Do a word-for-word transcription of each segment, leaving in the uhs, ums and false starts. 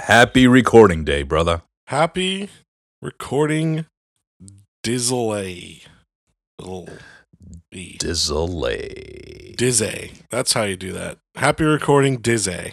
Happy recording day, brother. Happy recording dizzle. Dizzle. Dizzy. That's how you do that. Happy recording dizzy.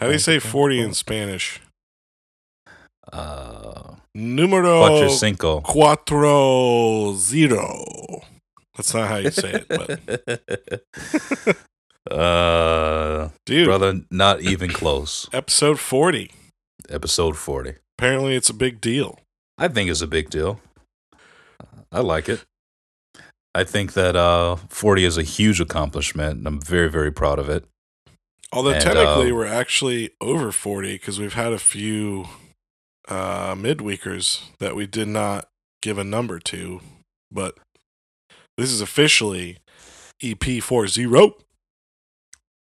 How do you say forty in Spanish? Uh, Numero cinco. Cuatro zero. That's not how you say it, but. uh, Dude. Brother, not even close. Episode forty. Episode forty. Apparently, it's a big deal. I think it's a big deal. I like it. I think that uh, forty is a huge accomplishment, and I'm very, very proud of it. Although and, technically uh, we're actually over forty because we've had a few uh, midweekers that we did not give a number to, but this is officially E P forty.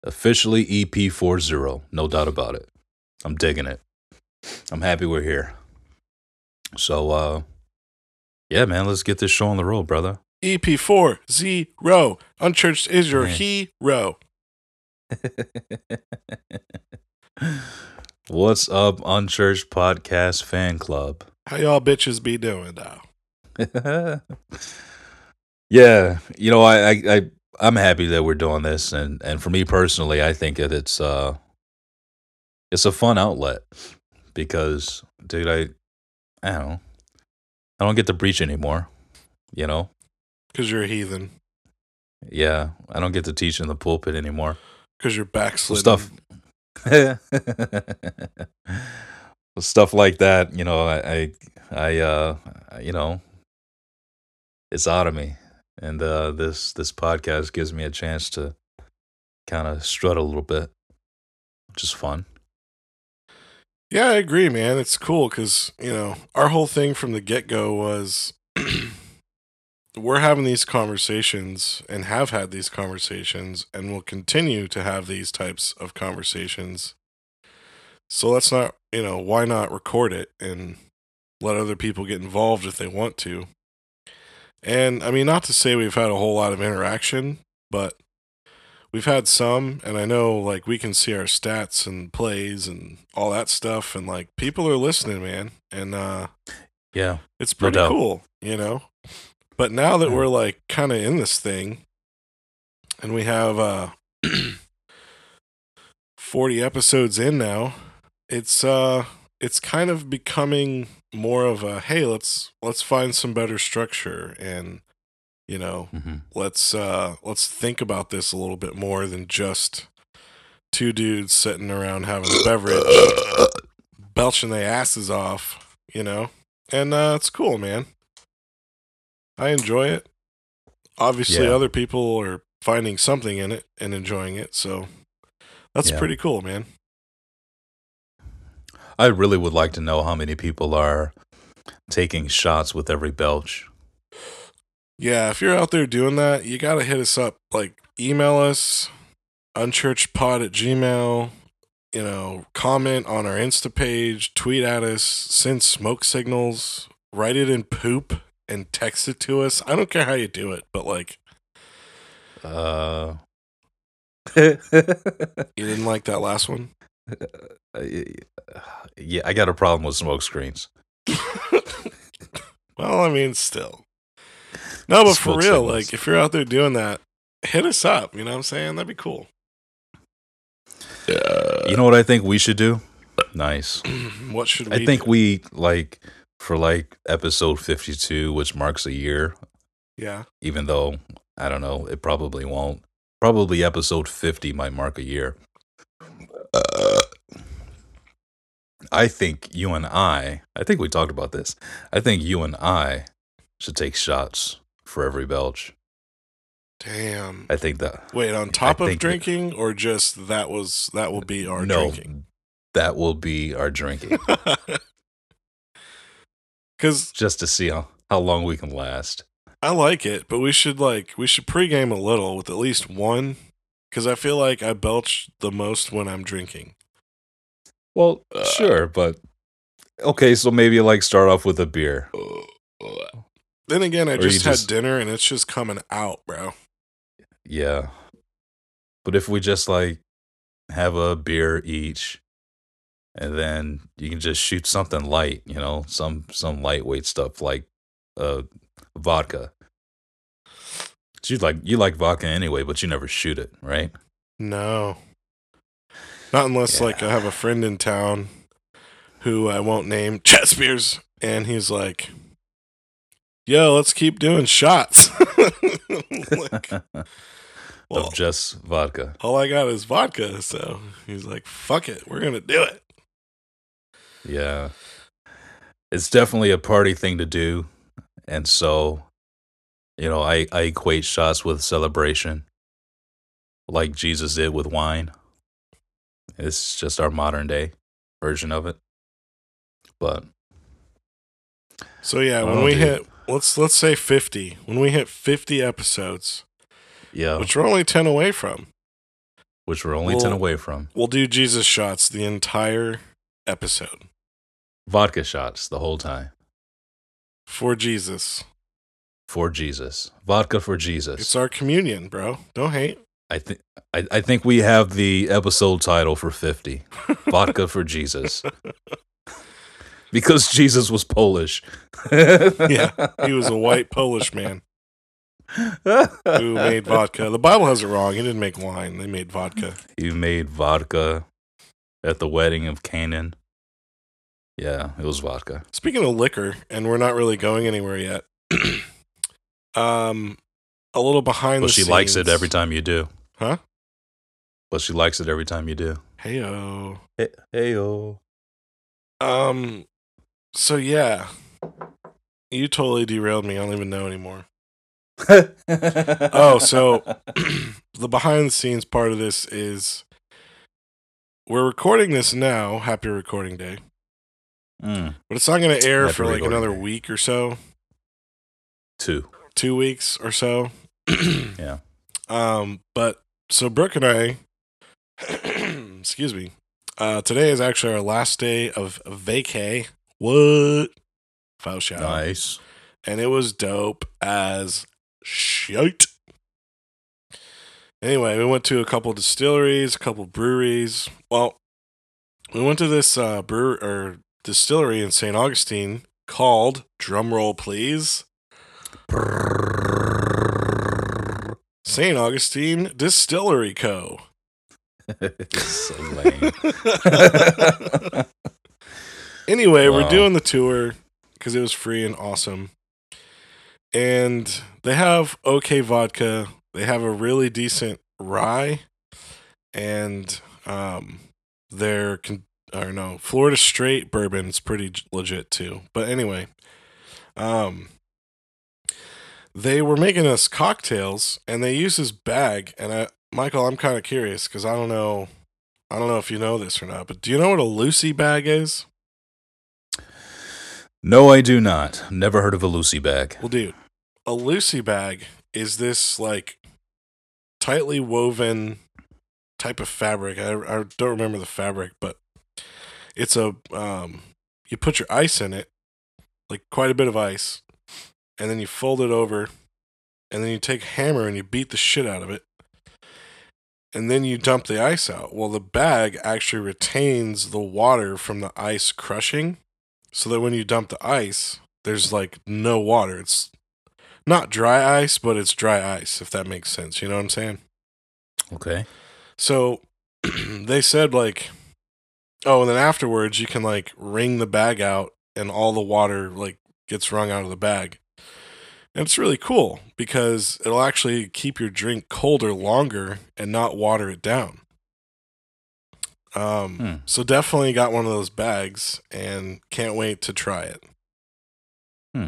Officially E P forty, no doubt about it. I'm digging it. I'm happy we're here. So, uh, yeah, man, let's get this show on the road, brother. E P forty, Unchurched is your man. Hero. What's up, Unchurched Podcast Fan Club? How y'all bitches be doing now? Yeah, you know, I, I, I, I'm happy that we're doing this, and, and for me personally, I think that it's uh, it's a fun outlet because, dude, I, I don't, know, I don't get to preach anymore, you know, because you're a heathen. Yeah, I don't get to teach in the pulpit anymore. Because you're backslidden. Stuff, stuff like that, you know, I, I, I, uh, you know, it's out of me. And uh, this this podcast gives me a chance to kind of strut a little bit, which is fun. Yeah, I agree, man. It's cool because, you know, our whole thing from the get-go was we're having these conversations and have had these conversations and will continue to have these types of conversations. So let's not, you know, why not record it and let other people get involved if they want to. And I mean, not to say we've had a whole lot of interaction, but we've had some, and I know like we can see our stats and plays and all that stuff. And like people are listening, man. And, uh, yeah, it's pretty no doubt. Cool, you know? But now that we're like kind of in this thing and we have uh, forty episodes in now, it's uh, it's kind of becoming more of a, hey, let's let's find some better structure and, you know, mm-hmm. let's uh, let's think about this a little bit more than just two dudes sitting around having a beverage, belching their asses off, you know, and uh, it's cool, man. I enjoy it. Obviously, yeah. Other people are finding something in it and enjoying it, so that's yeah. pretty cool, man. I really would like to know how many people are taking shots with every belch. Yeah, if you're out there doing that, you got to hit us up. Like, email us, unchurchedpod at gmail, you know, comment on our Insta page, tweet at us, send smoke signals, write it in poop. And text it to us. I don't care how you do it, but like, uh, you didn't like that last one? Uh, yeah, I got a problem with smoke screens. Well, I mean, still, no, but smoke for real, signals. Like, if you're out there doing that, hit us up. You know what I'm saying? That'd be cool. Uh, you know what I think we should do? Nice. What should we I think do? we like? For like episode fifty-two, which marks a year. Yeah. Even though I don't know. It probably won't. Probably episode fifty might mark a year. Uh, I think you and I, I think we talked about this. I think you and I should take shots for every belch. Damn. I think that. Wait, on top I of drinking that, or just that was, that will be our no, drinking? That will be our drinking. Cause just to see how, how long we can last. I like it, but we should like, we should pregame a little with at least one. Cause I feel like I belch the most when I'm drinking. Well, uh, sure, but okay. So maybe like start off with a beer. Then again, I or just had just, dinner and it's just coming out, bro. Yeah. But if we just like have a beer each and then you can just shoot something light, you know, some, some lightweight stuff like uh vodka. So you like, you like vodka anyway, but you never shoot it, right? No. Not unless yeah. like I have a friend in town who I won't name, Chad Spears, and he's like, yo, let's keep doing shots. Like, well, of just vodka. All I got is vodka, so he's like, fuck it, we're going to do it. Yeah. It's definitely a party thing to do, and so, you know, I, I equate shots with celebration, like Jesus did with wine. It's just our modern day version of it. But so yeah, when we hit let's let's say fifty. When we hit fifty episodes, yeah, which we're only ten away from. Which we're only we'll, ten away from. We'll do Jesus shots the entire episode. Vodka shots the whole time. For Jesus. For Jesus. Vodka for Jesus. It's our communion, bro. Don't hate. I think I, I think we have the episode title for fifty. Vodka for Jesus. Because Jesus was Polish. Yeah, he was a white Polish man who made vodka. The Bible has it wrong. He didn't make wine. They made vodka. He made vodka at the wedding of Canaan. Yeah, it was vodka. Speaking of liquor, and we're not really going anywhere yet. um, a little behind but the scenes. But she likes it every time you do. Huh? But she likes it every time you do. Heyo. Hey, heyo. Um... So, yeah, you totally derailed me. I don't even know anymore. Oh, so the behind the scenes part of this is we're recording this now. Happy recording day. Mm. But it's not going to air Happy for like another day. week or so. Two. Two weeks or so. Yeah. Um. But so Brooke and I, excuse me, uh, today is actually our last day of vacay. What? Foul shout. Nice. And it was dope as shit. Anyway, we went to a couple distilleries, a couple breweries. Well, we went to this uh, brewer or distillery in Saint Augustine called, drumroll please, Saint Augustine Distillery Co. It's so lame. Anyway, wow. We're doing the tour because it was free and awesome. And they have okay vodka. They have a really decent rye. And um, their, con- or no, Florida straight bourbon is pretty legit too. But anyway, um, they were making us cocktails and they use this bag. And I, Michael, I'm kind of curious because I don't know, I don't know if you know this or not, but do you know what a Lucy bag is? No, I do not. Never heard of a Lucy bag. Well, dude, a Lucy bag is this, like, tightly woven type of fabric. I, I don't remember the fabric, but it's a, um, you put your ice in it, like quite a bit of ice, and then you fold it over, and then you take a hammer and you beat the shit out of it, and then you dump the ice out. Well, the bag actually retains the water from the ice crushing. So that when you dump the ice, there's like no water. It's not dry ice, but it's dry ice, if that makes sense. You know what I'm saying? Okay. So they said like, oh, and then afterwards you can like wring the bag out and all the water like gets wrung out of the bag. And it's really cool because it'll actually keep your drink colder longer and not water it down. Um, hmm. So definitely got one of those bags and can't wait to try it. Hmm.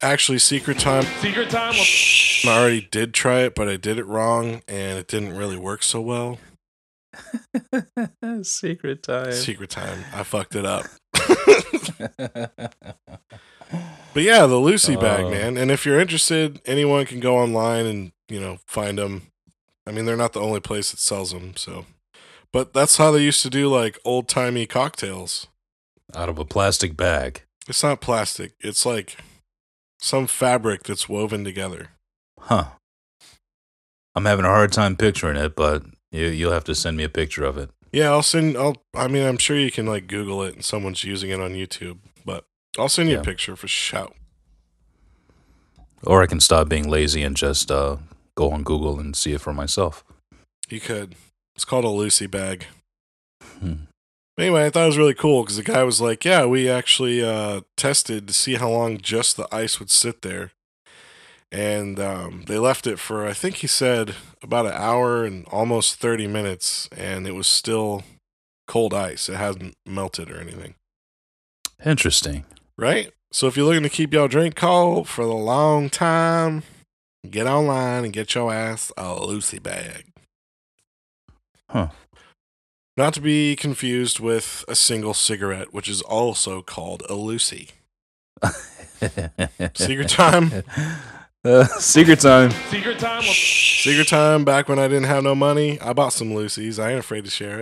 Actually, secret time. Secret time. Shh. I already did try it, but I did it wrong and it didn't really work so well. Secret time. Secret time. I fucked it up. But yeah, the Lucy bag, oh. man. And if you're interested, anyone can go online and, you know, find them. I mean, they're not the only place that sells them, so. But that's how they used to do, like, old-timey cocktails. Out of a plastic bag. It's not plastic. It's, like, some fabric that's woven together. Huh. I'm having a hard time picturing it, but you, you'll have to send me a picture of it. Yeah, I'll send... I'll. I mean, I'm sure you can, like, Google it, and someone's using it on YouTube. But I'll send you yeah. a picture for shout. Or I can stop being lazy and just uh, go on Google and see it for myself. You could. It's called a Lucy bag. Hmm. Anyway, I thought it was really cool because the guy was like, yeah, we actually uh, tested to see how long just the ice would sit there. And um, they left it for, I think he said, about an hour and almost thirty minutes. And it was still cold ice. It hasn't melted or anything. Interesting. Right? So if you're looking to keep your drink cold for a long time, get online and get your ass a Lucy bag. Huh. Not to be confused with a single cigarette, which is also called a Lucy. Secret time. Uh, secret time. Secret time. Shh. Secret time. Back when I didn't have no money, I bought some Lucy's. I ain't afraid to share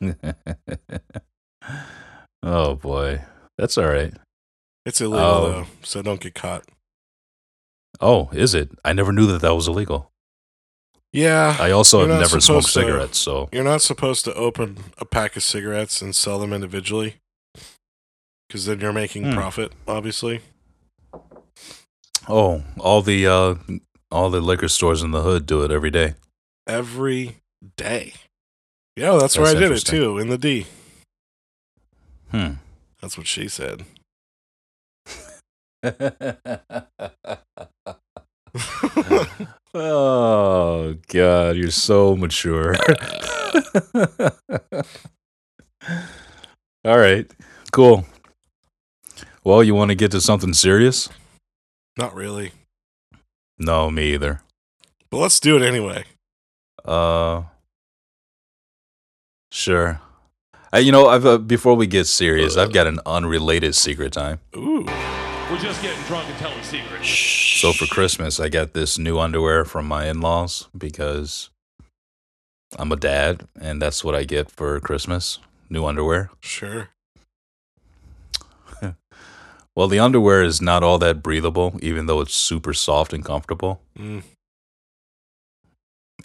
it. Oh, boy. That's all right. It's illegal, oh. though, so don't get caught. Oh, is it? I never knew that that was illegal. Yeah. I also have never smoked to, cigarettes, so. You're not supposed to open a pack of cigarettes and sell them individually. Because then you're making mm. profit, obviously. Oh, all the uh, all the liquor stores in the hood do it every day. Every day. Yeah, that's, that's where I did it, too, in the D. Hmm. That's what she said. Oh, God, you're so mature. All right, cool. Well, you want to get to something serious? Not really. No, me either. But let's do it anyway. Uh, sure. I, you know, I've uh, before we get serious, I've got an unrelated secret time. Ooh. We're just getting drunk and telling secrets. So for Christmas, I got this new underwear from my in-laws because I'm a dad, and that's what I get for Christmas, new underwear. Sure. Well, the underwear is not all that breathable, even though it's super soft and comfortable. Mm.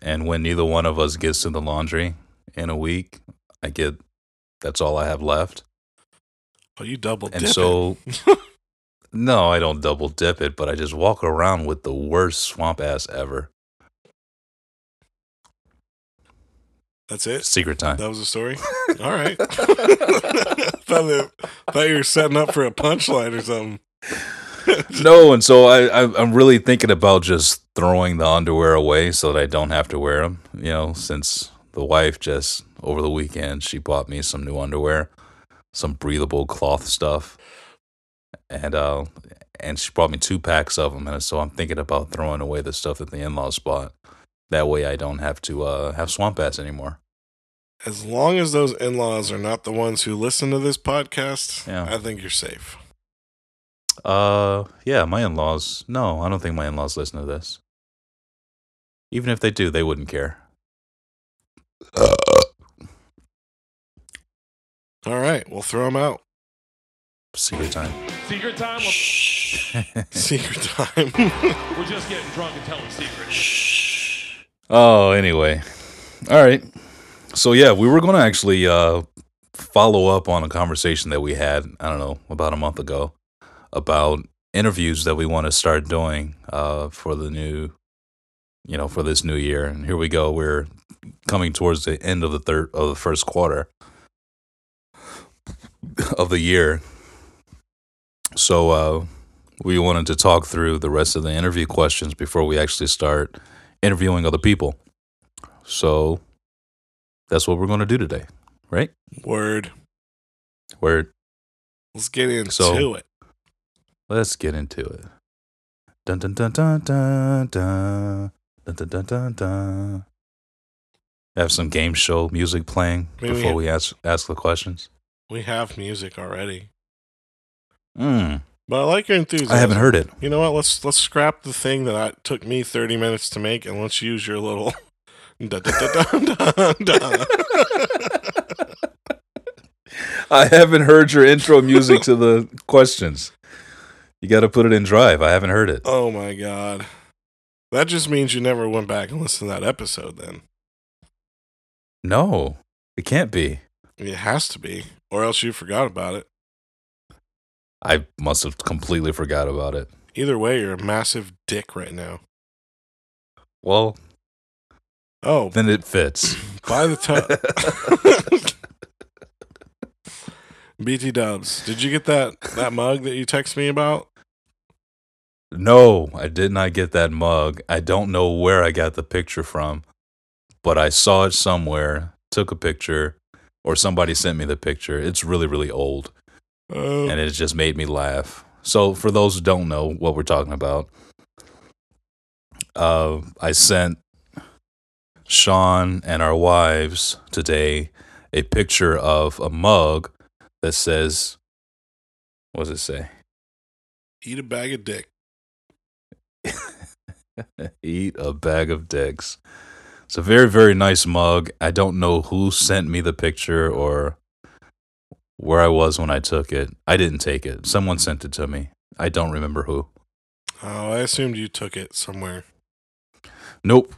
And when neither one of us gets to the laundry in a week, I get, that's all I have left. Oh, you double dip. And so... No, I don't double dip it, but I just walk around with the worst swamp ass ever. That's it? Secret time. That was the story? All right. thought, they, thought you were setting up for a punchline or something. No, and so I, I, I'm really thinking about just throwing the underwear away so that I don't have to wear them, you know, since the wife just, over the weekend, she bought me some new underwear, some breathable cloth stuff. And uh, and she brought me two packs of them, and so I'm thinking about throwing away the stuff that the in-laws bought. That way I don't have to uh, have swamp ass anymore. As long as those in-laws are not the ones who listen to this podcast, yeah. I think you're safe. Uh, yeah, my in-laws. No, I don't think my in-laws listen to this. Even if they do, they wouldn't care. All right, we'll throw them out. Secret time. Secret time. Secret time. We're just getting drunk and telling secrets. Shh. Oh, anyway. All right. So, yeah, we were going to actually uh, follow up on a conversation that we had, I don't know, about a month ago about interviews that we want to start doing uh, for the new, you know, for this new year. And here we go. We're coming towards the end of the third of the first quarter of the year. So uh, we wanted to talk through the rest of the interview questions before we actually start interviewing other people. So that's what we're going to do today, right? Word. Word. Let's get into so, it. Let's get into it. Dun dun dun dun dun dun dun dun dun dun dun. Have some game show music playing Maybe before we, have, we ask ask the questions. We have music already. Mm. But I like your enthusiasm. I haven't heard it. You know what? Let's let's scrap the thing that I, took me thirty minutes to make, and let's use your little. da, da, da, da, da, da. I haven't heard your intro music to the questions. You got to put it in drive. I haven't heard it. Oh my god! That just means you never went back and listened to that episode, then. No, it can't be. It has to be, or else you forgot about it. I must have completely forgot about it. Either way, you're a massive dick right now. Well, oh, then it fits. By the time, B T Dubs, did you get that that mug that you texted me about? No, I did not get that mug. I don't know where I got the picture from, but I saw it somewhere. Took a picture, or somebody sent me the picture. It's really, really old. Uh, and it just made me laugh. So for those who don't know what we're talking about, uh, I sent Sean and our wives today a picture of a mug that says, what does it say? Eat a bag of dick. Eat a bag of dicks. It's a very, very nice mug. I don't know who sent me the picture or where I was when I took it. I didn't take it. Someone sent it to me. I don't remember who. Oh, I assumed you took it somewhere. Nope.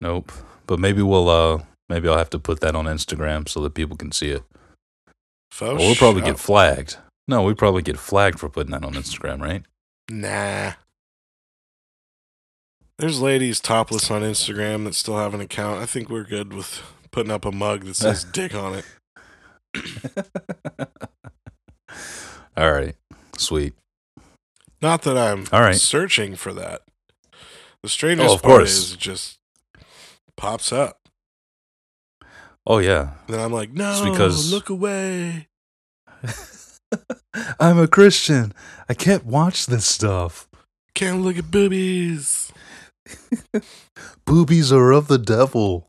Nope. But maybe we'll, uh, maybe I'll have to put that on Instagram so that people can see it. Well, we'll probably get flagged. No, we probably get flagged for putting that on Instagram, right? Nah. There's ladies topless on Instagram that still have an account. I think we're good with putting up a mug that says dick on it. All right, sweet. Not that I'm All right. searching for that. The strangest oh, of part course. is it just pops up. Oh yeah. Then I'm like, no, because... look away. I'm a Christian. I can't watch this stuff. Can't look at boobies. Boobies are of the devil.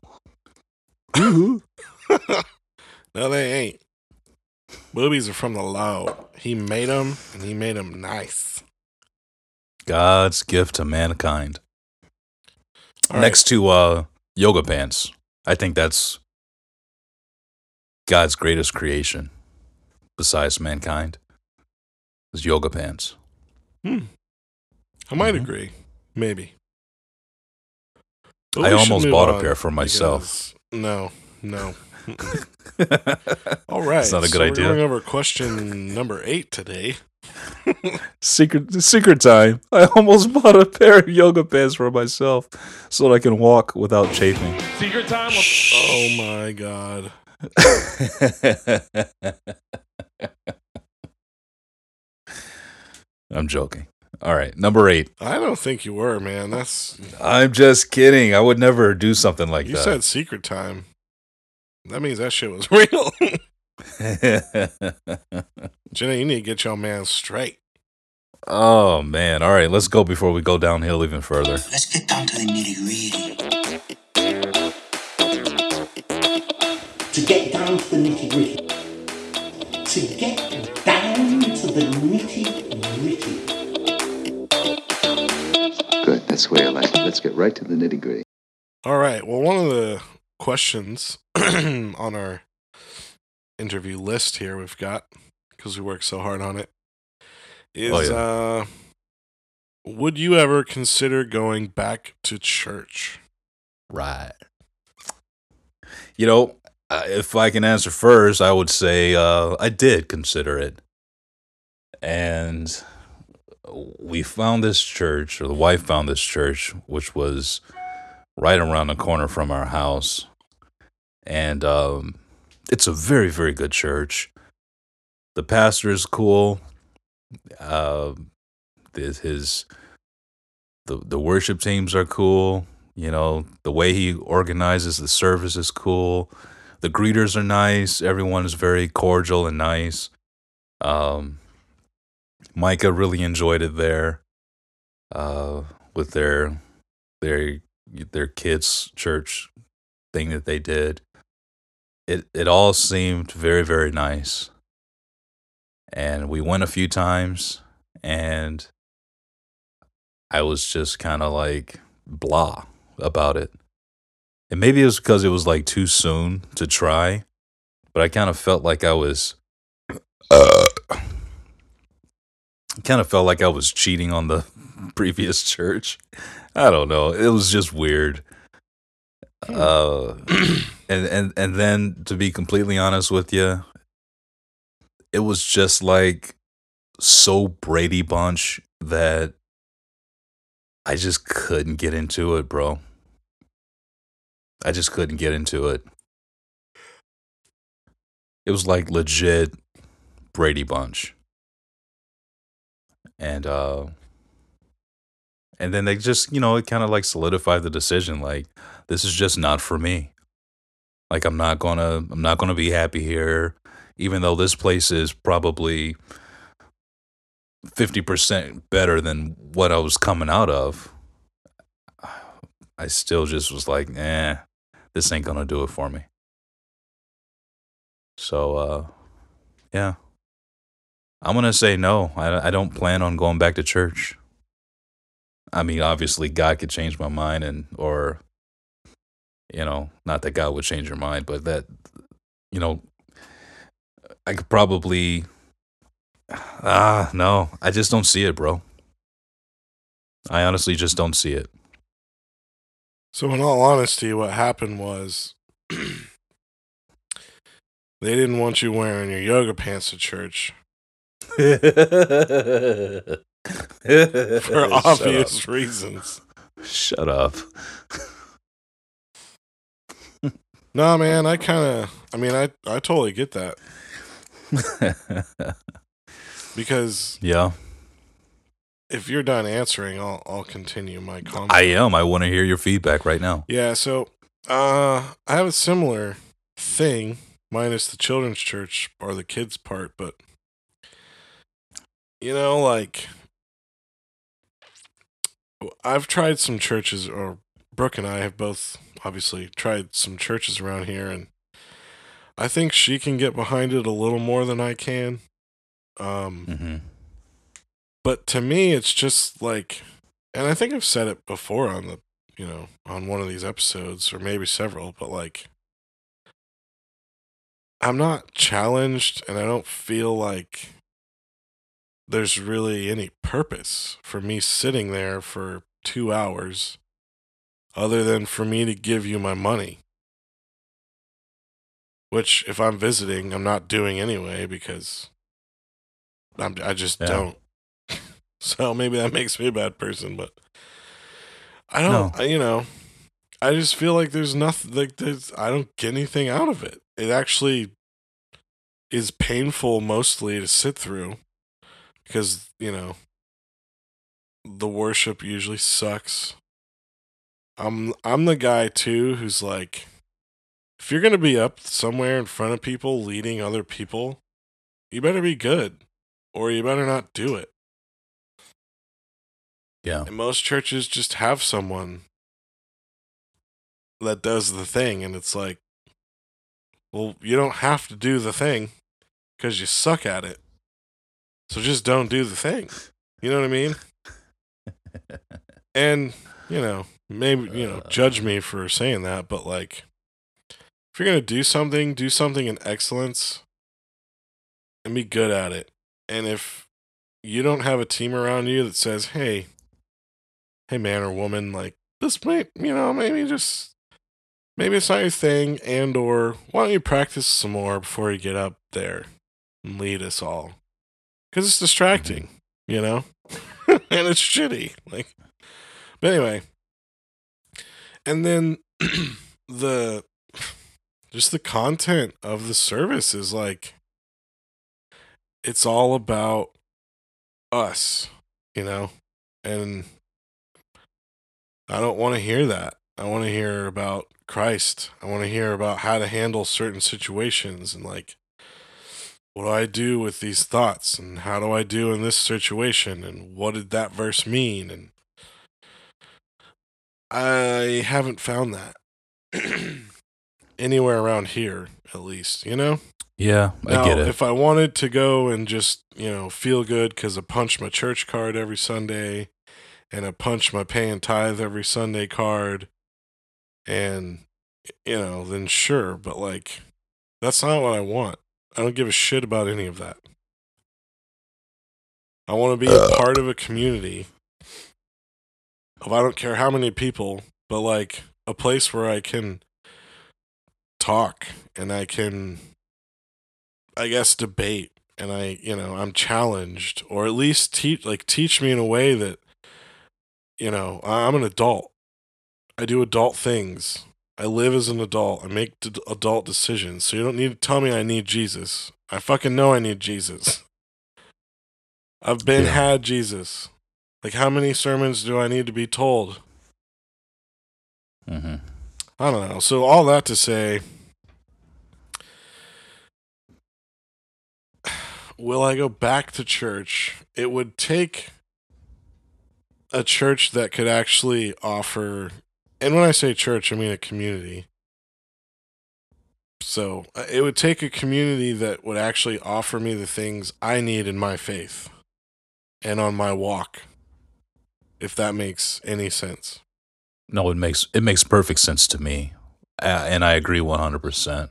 No, they ain't. Boobies are from the Lord. He made them, and he made them nice. God's gift to mankind. All Next right. to uh, yoga pants. I think that's God's greatest creation, besides mankind, is yoga pants. Hmm. I might mm-hmm. agree. Maybe. But I almost bought a pair for myself. Because, no, no. All right, it's not a good so idea. We're going over question number eight today. secret, secret time. I almost bought a pair of yoga pants for myself so that I can walk without chafing. Secret time. Oh my god. I'm joking. All right, number eight. I don't think you were, man. That's. I'm just kidding. I would never do something like you that. You said secret time. That means that shit was real. Jenna, you need to get your man straight. Oh, man. All right, let's go before we go downhill even further. Let's get down to the nitty-gritty. To get down to the nitty-gritty. To get down to the nitty-gritty. Good, that's the way I like it. Let's get right to the nitty-gritty. All right, well, one of the... questions on our interview list here we've got, because we worked so hard on it, is oh, yeah. uh, would you ever consider going back to church? Right. You know, if I can answer first, I would say uh, I did consider it. And we found this church, or the wife found this church, which was right around the corner from our house. And um, it's a very, very good church. The pastor is cool. uh, this his the the worship teams are cool. You know, the way he organizes the service is cool. The greeters are nice. Everyone is very cordial and nice. Um, Micah really enjoyed it there, uh, with their their their kids' church thing that they did. It it all seemed very, very nice. And we went a few times, and I was just kind of like blah about it. And maybe it was because it was like too soon to try, but I kind of felt like I was uh, kind of felt like I was cheating on the previous church. I don't know. It was just weird. Uh, and, and, and then, to be completely honest with you, it was just like so Brady Bunch that I just couldn't get into it, bro. I just couldn't get into it. It was like legit Brady Bunch. And, uh, and then they just, you know, it kind of like solidified the decision. Like, this is just not for me. Like, I'm not gonna, I'm not gonna be happy here. Even though this place is probably fifty percent better than what I was coming out of, I still just was like, eh, this ain't gonna do it for me. So, uh, yeah. I'm gonna say no. I, I don't plan on going back to church. I mean, obviously, God could change my mind, and, or, you know, not that God would change your mind, but that, you know, I could probably, ah, no, I just don't see it, bro. I honestly just don't see it. So in all honesty, what happened was they didn't want you wearing your yoga pants to church. For obvious reasons. Shut up. Nah, man, I kind of, I mean, I, I totally get that. Because yeah, if you're done answering, I'll I'll continue my comment. I am. I want to hear your feedback right now. Yeah. So uh, I have a similar thing, minus the children's church or the kids part, but you know, like I've tried some churches, or Brooke and I have both obviously tried some churches around here, and I think she can get behind it a little more than I can. Um, mm-hmm. But to me, it's just like, and I think I've said it before on the, you know, on one of these episodes, or maybe several, but like, I'm not challenged, and I don't feel like there's really any purpose for me sitting there for two hours other than for me to give you my money. Which, if I'm visiting, I'm not doing anyway, because I'm, I just yeah. don't. So maybe that makes me a bad person, but I don't, no. I, you know, I just feel like there's nothing, like there's, I don't get anything out of it. It actually is painful mostly to sit through because, you know, the worship usually sucks. I'm, I'm the guy too who's like, if you're going to be up somewhere in front of people leading other people, you better be good, or you better not do it. Yeah. And most churches just have someone that does the thing, and it's like, well, you don't have to do the thing because you suck at it. So just don't do the thing. You know what I mean? And, you know, maybe, you know, judge me for saying that, but like, if you're going to do something, do something in excellence and be good at it. And if you don't have a team around you that says, hey, hey, man or woman, like, this might, you know, maybe just, maybe it's not your thing, and or why don't you practice some more before you get up there and lead us all? Because it's distracting, you know, and it's shitty. Like, but anyway, and then the... just the content of the service is like, it's all about us, you know? And I don't want to hear that. I want to hear about Christ. I want to hear about how to handle certain situations and, like, what do I do with these thoughts and how do I do in this situation and what did that verse mean? And I haven't found that anywhere around here, at least, you know? Yeah, I now, get it. If I wanted to go and just, you know, feel good because I punch my church card every Sunday and I punch my pay and tithe every Sunday card and, you know, then sure. But, like, that's not what I want. I don't give a shit about any of that. I want to be a part of a community of I don't care how many people, but, like, a place where I can talk and I can, I guess, debate and I, you know, I'm challenged or at least teach, like, teach me in a way that, you know, I'm an adult. I do adult things. I live as an adult. I make d- adult decisions. So you don't need to tell me I need Jesus. I fucking know I need Jesus. I've been yeah. had Jesus. Like, how many sermons do I need to be told? Mm-hmm. I don't know. So all that to say, will I go back to church? It would take a church that could actually offer... And when I say church, I mean a community. So it would take a community that would actually offer me the things I need in my faith and on my walk, if that makes any sense. No, it makes it makes perfect sense to me, uh, and I agree one hundred percent.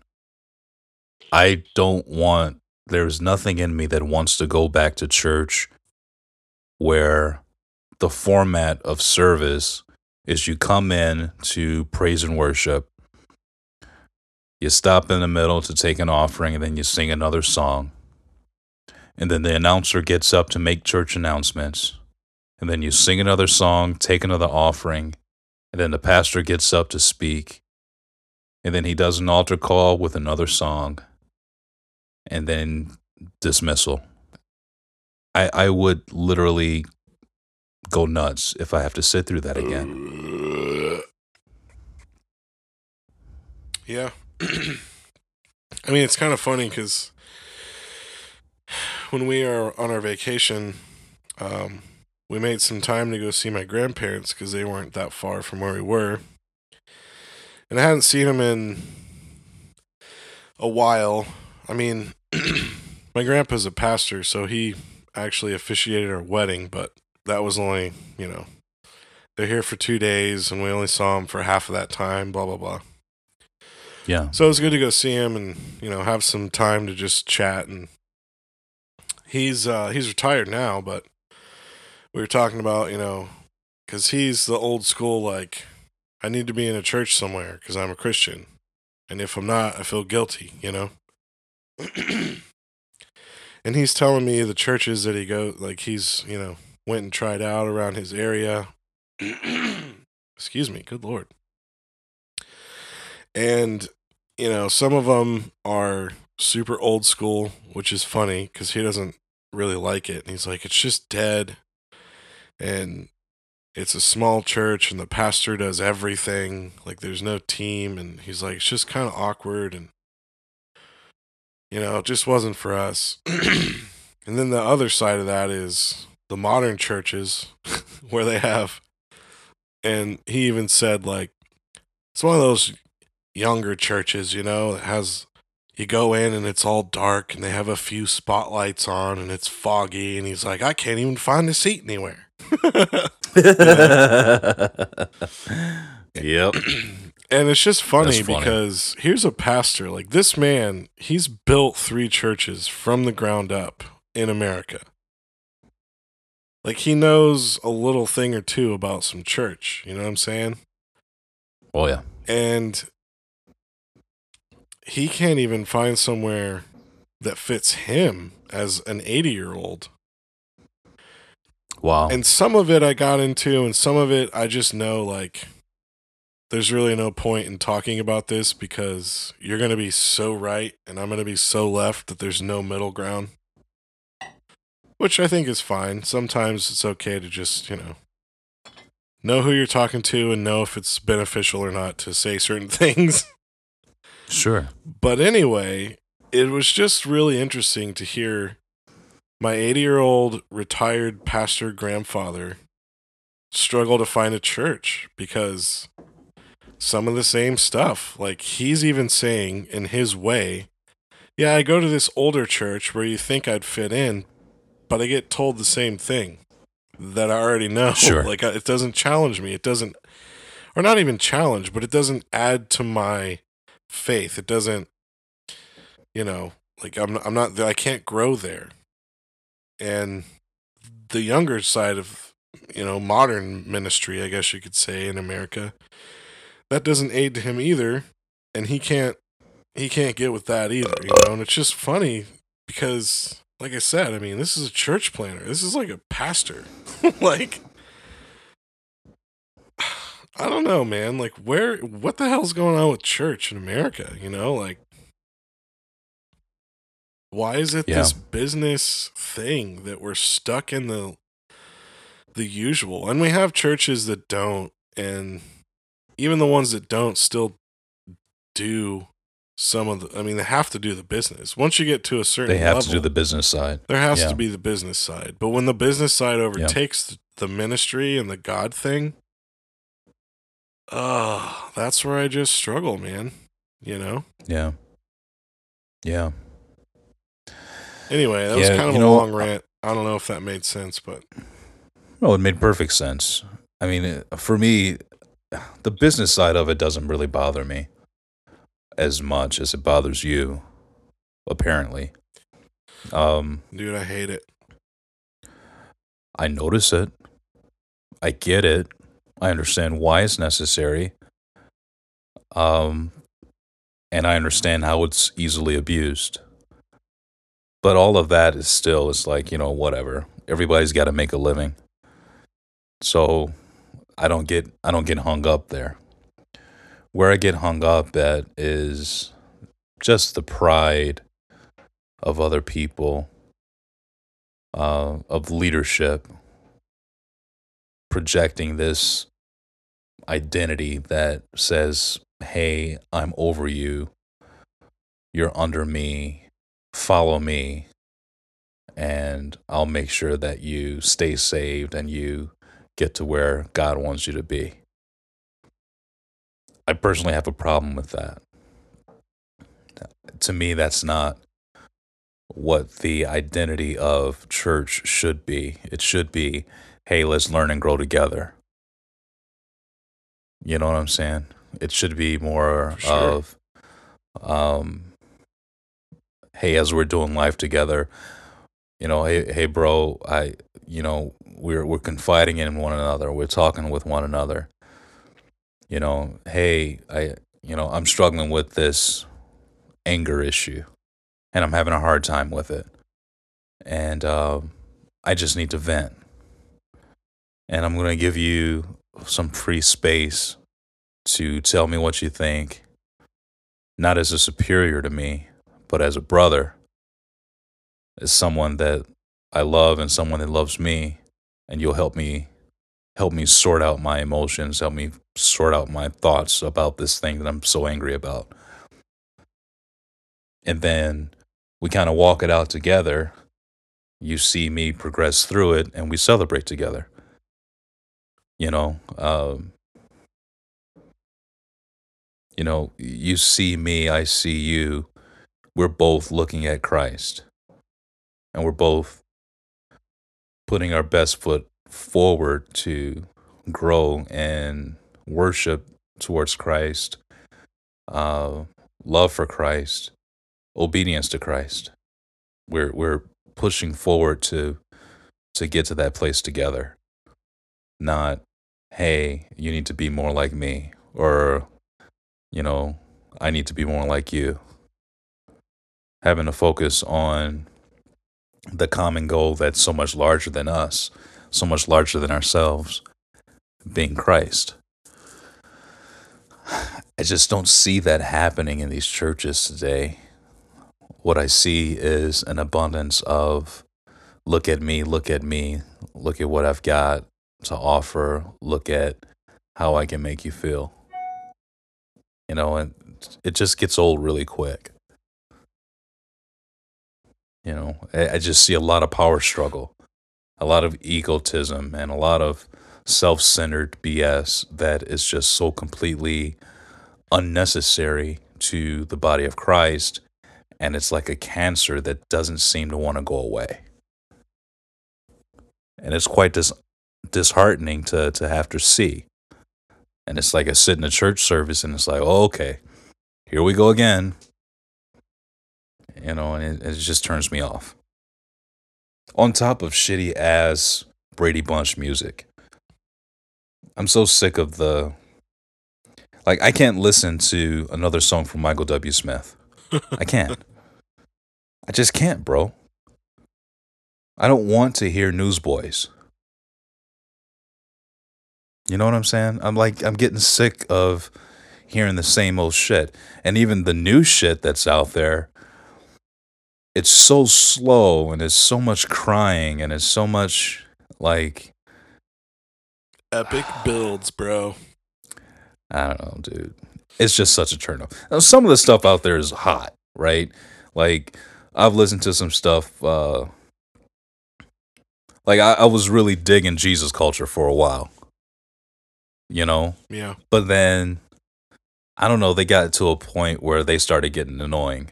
I don't want, there's nothing in me that wants to go back to church where the format of service is you come in to praise and worship, you stop in the middle to take an offering, and then you sing another song. And then the announcer gets up to make church announcements. And then you sing another song, take another offering, and then the pastor gets up to speak. And then he does an altar call with another song, and then dismissal. I, I would literally... go nuts if I have to sit through that again. Yeah. I mean, it's kind of funny because when we are on our vacation, um, we made some time to go see my grandparents because they weren't that far from where we were. And I hadn't seen them in a while. I mean, my grandpa's a pastor, so he actually officiated our wedding, but that was only, you know, they're here for two days and we only saw him for half of that time, blah, blah, blah. Yeah. So it was good to go see him and, you know, have some time to just chat. And he's, uh, he's retired now, but we were talking about, you know, cause he's the old school, like, I need to be in a church somewhere cause I'm a Christian. And if I'm not, I feel guilty, you know? And he's telling me the churches that he go, like he's, you know, went and tried out around his area. Excuse me. Good Lord. And, you know, some of them are super old school, which is funny because he doesn't really like it. And he's like, it's just dead. And it's a small church and the pastor does everything. Like, there's no team. And he's like, it's just kind of awkward. And, you know, it just wasn't for us. And then the other side of that is the modern churches where they have, and he even said, like, it's one of those younger churches, you know, that has, you go in and it's all dark and they have a few spotlights on and it's foggy. And he's like, I can't even find a seat anywhere. Yep. And it's just funny, funny because here's a pastor, like, this man, he's built three churches from the ground up in America. Like, he knows a little thing or two about some church, you know what I'm saying? Oh, yeah. And he can't even find somewhere that fits him as an eighty-year-old. Wow. And some of it I got into, and some of it I just know, like, there's really no point in talking about this because you're going to be so right, and I'm going to be so left that there's no middle ground. which I think is fine. Sometimes it's okay to just, you know, know who you're talking to and know if it's beneficial or not to say certain things. Sure. But anyway, it was just really interesting to hear my eighty-year-old retired pastor grandfather struggle to find a church because some of the same stuff. Like, he's even saying in his way, yeah, I go to this older church where you think I'd fit in, but I get told the same thing that I already know. Sure. Like, it doesn't challenge me. It doesn't, or not even challenge, but it doesn't add to my faith. It doesn't, you know, like I'm, I'm not, I can't grow there. And the younger side of, you know, modern ministry, I guess you could say, in America, that doesn't aid to him either. And he can't, he can't get with that either, you know? And it's just funny because, like I said, I mean, this is a church planner. This is like a pastor. Like, I don't know, man. Like, where, what the hell's going on with church in America? You know, like, why is it yeah. this business thing that we're stuck in the the usual? And we have churches that don't, and even the ones that don't still do some of the, I mean, they have to do the business. Once you get to a certain level, they have level, to do the business side. There has yeah. to be the business side. But when the business side overtakes yeah. the ministry and the God thing, uh, that's where I just struggle, man. You know? Yeah. Yeah. Anyway, that yeah, was kind of a know, long rant. I don't know if that made sense, but... No, it made perfect sense. I mean, for me, the business side of it doesn't really bother me as much as it bothers you, apparently. Um, Dude, I hate it. I notice it. I get it. I understand why it's necessary. Um, and I understand how it's easily abused. But all of that is still, it's like, you know, whatever. Everybody's got to make a living. So I don't get, I don't get hung up there. Where I get hung up at is just the pride of other people, uh, of leadership, projecting this identity that says, hey, I'm over you, you're under me. Follow me, and I'll make sure that you stay saved and you get to where God wants you to be. I personally have a problem with that. To me, that's not what the identity of church should be. It should be, hey, let's learn and grow together. You know what I'm saying? It should be more sure. of... um. Hey, as we're doing life together, you know, hey, hey, bro, I, you know, we're we're confiding in one another. We're talking with one another. You know, hey, I, you know, I'm struggling with this anger issue, and I'm having a hard time with it, and uh, I just need to vent. And I'm gonna give you some free space to tell me what you think, not as a superior to me, but as a brother, as someone that I love and someone that loves me, and you'll help me help me sort out my emotions, help me sort out my thoughts about this thing that I'm so angry about. And then we kind of walk it out together. You see me progress through it, and we celebrate together. You know, um, you know, you see me, I see you. We're both looking at Christ, and we're both putting our best foot forward to grow and worship towards Christ, uh, love for Christ, obedience to Christ. We're we're pushing forward to to get to that place together. Not, hey, you need to be more like me, or, you know, I need to be more like you. Having to focus on the common goal that's so much larger than us, so much larger than ourselves, being Christ. I just don't see that happening in these churches today. What I see is an abundance of look at me, look at me, look at what I've got to offer, look at how I can make you feel. You know, and it just gets old really quick. You know, I just see a lot of power struggle, a lot of egotism, and a lot of self-centered B S that is just so completely unnecessary to the body of Christ. And it's like a cancer that doesn't seem to want to go away. And it's quite dis- disheartening to, to have to see. And it's like I sit in a church service and it's like, oh, okay, here we go again. You know, and it, it just turns me off. On top of shitty ass Brady Bunch music. I'm so sick of the, like, I can't listen to another song from Michael W. Smith. I can't. I just can't, bro. I don't want to hear Newsboys. You know what I'm saying? I'm like, I'm getting sick of hearing the same old shit. And even the new shit that's out there, it's so slow and it's so much crying and it's so much like... epic builds, bro. I don't know, dude. It's just such a turnoff. Now, some of the stuff out there is hot, right? Like, I've listened to some stuff. Uh, like, I, I was really digging Jesus Culture for a while. You know? Yeah. But then, I don't know, they got to a point where they started getting annoying.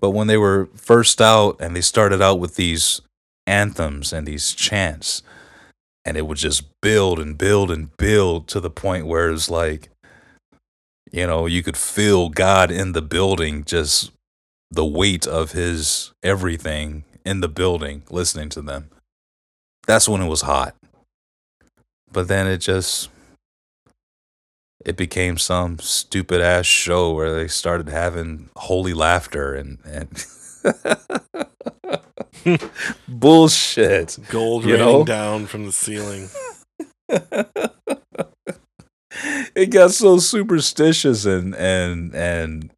But when they were first out and they started out with these anthems and these chants, and it would just build and build and build to the point where it was like, you know, you could feel God in the building, just the weight of his everything in the building, listening to them. That's when it was hot. But then it just, it became some stupid ass show where they started having holy laughter and, and bullshit. Gold you raining know? Down from the ceiling. It got so superstitious and and and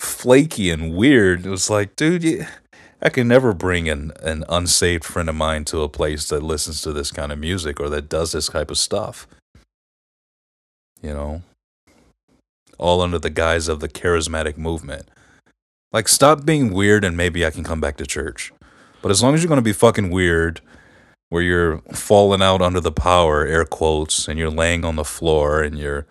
flaky and weird. It was like, dude, you, I can never bring an, an unsaved friend of mine to a place that listens to this kind of music or that does this type of stuff. You know? All under the guise of the charismatic movement. Like, stop being weird and maybe I can come back to church. But as long as you're going to be fucking weird... where you're falling out under the power, air quotes, and you're laying on the floor and you're,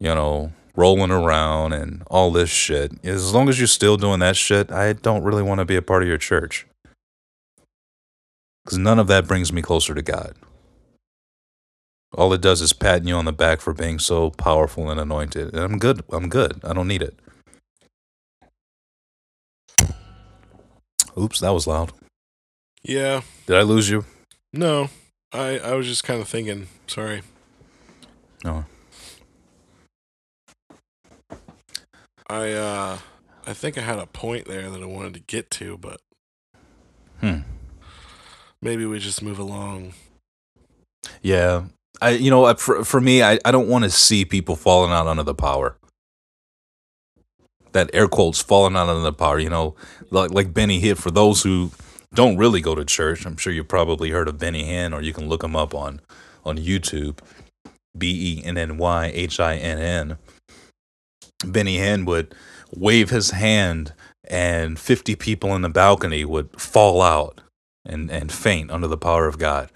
you know, rolling around and all this shit. As long as you're still doing that shit, I don't really want to be a part of your church. Because none of that brings me closer to God. All it does is patting you on the back for being so powerful and anointed. And I'm good. I'm good. I don't need it. Oops, that was loud. Yeah. Did I lose you? No. I, I was just kind of thinking. Sorry. No. I uh I think I had a point there that I wanted to get to, but hmm. Maybe we just move along. Yeah. I you know, for, for me I, I don't want to see people falling out under the power. That air quotes falling out under the power, you know, like like Benny Hinn, for those who don't really go to church. I'm sure you've probably heard of Benny Hinn, or you can look him up on, on YouTube. B E N N Y H I N N. Benny Hinn would wave his hand and fifty people in the balcony would fall out and, and faint under the power of God.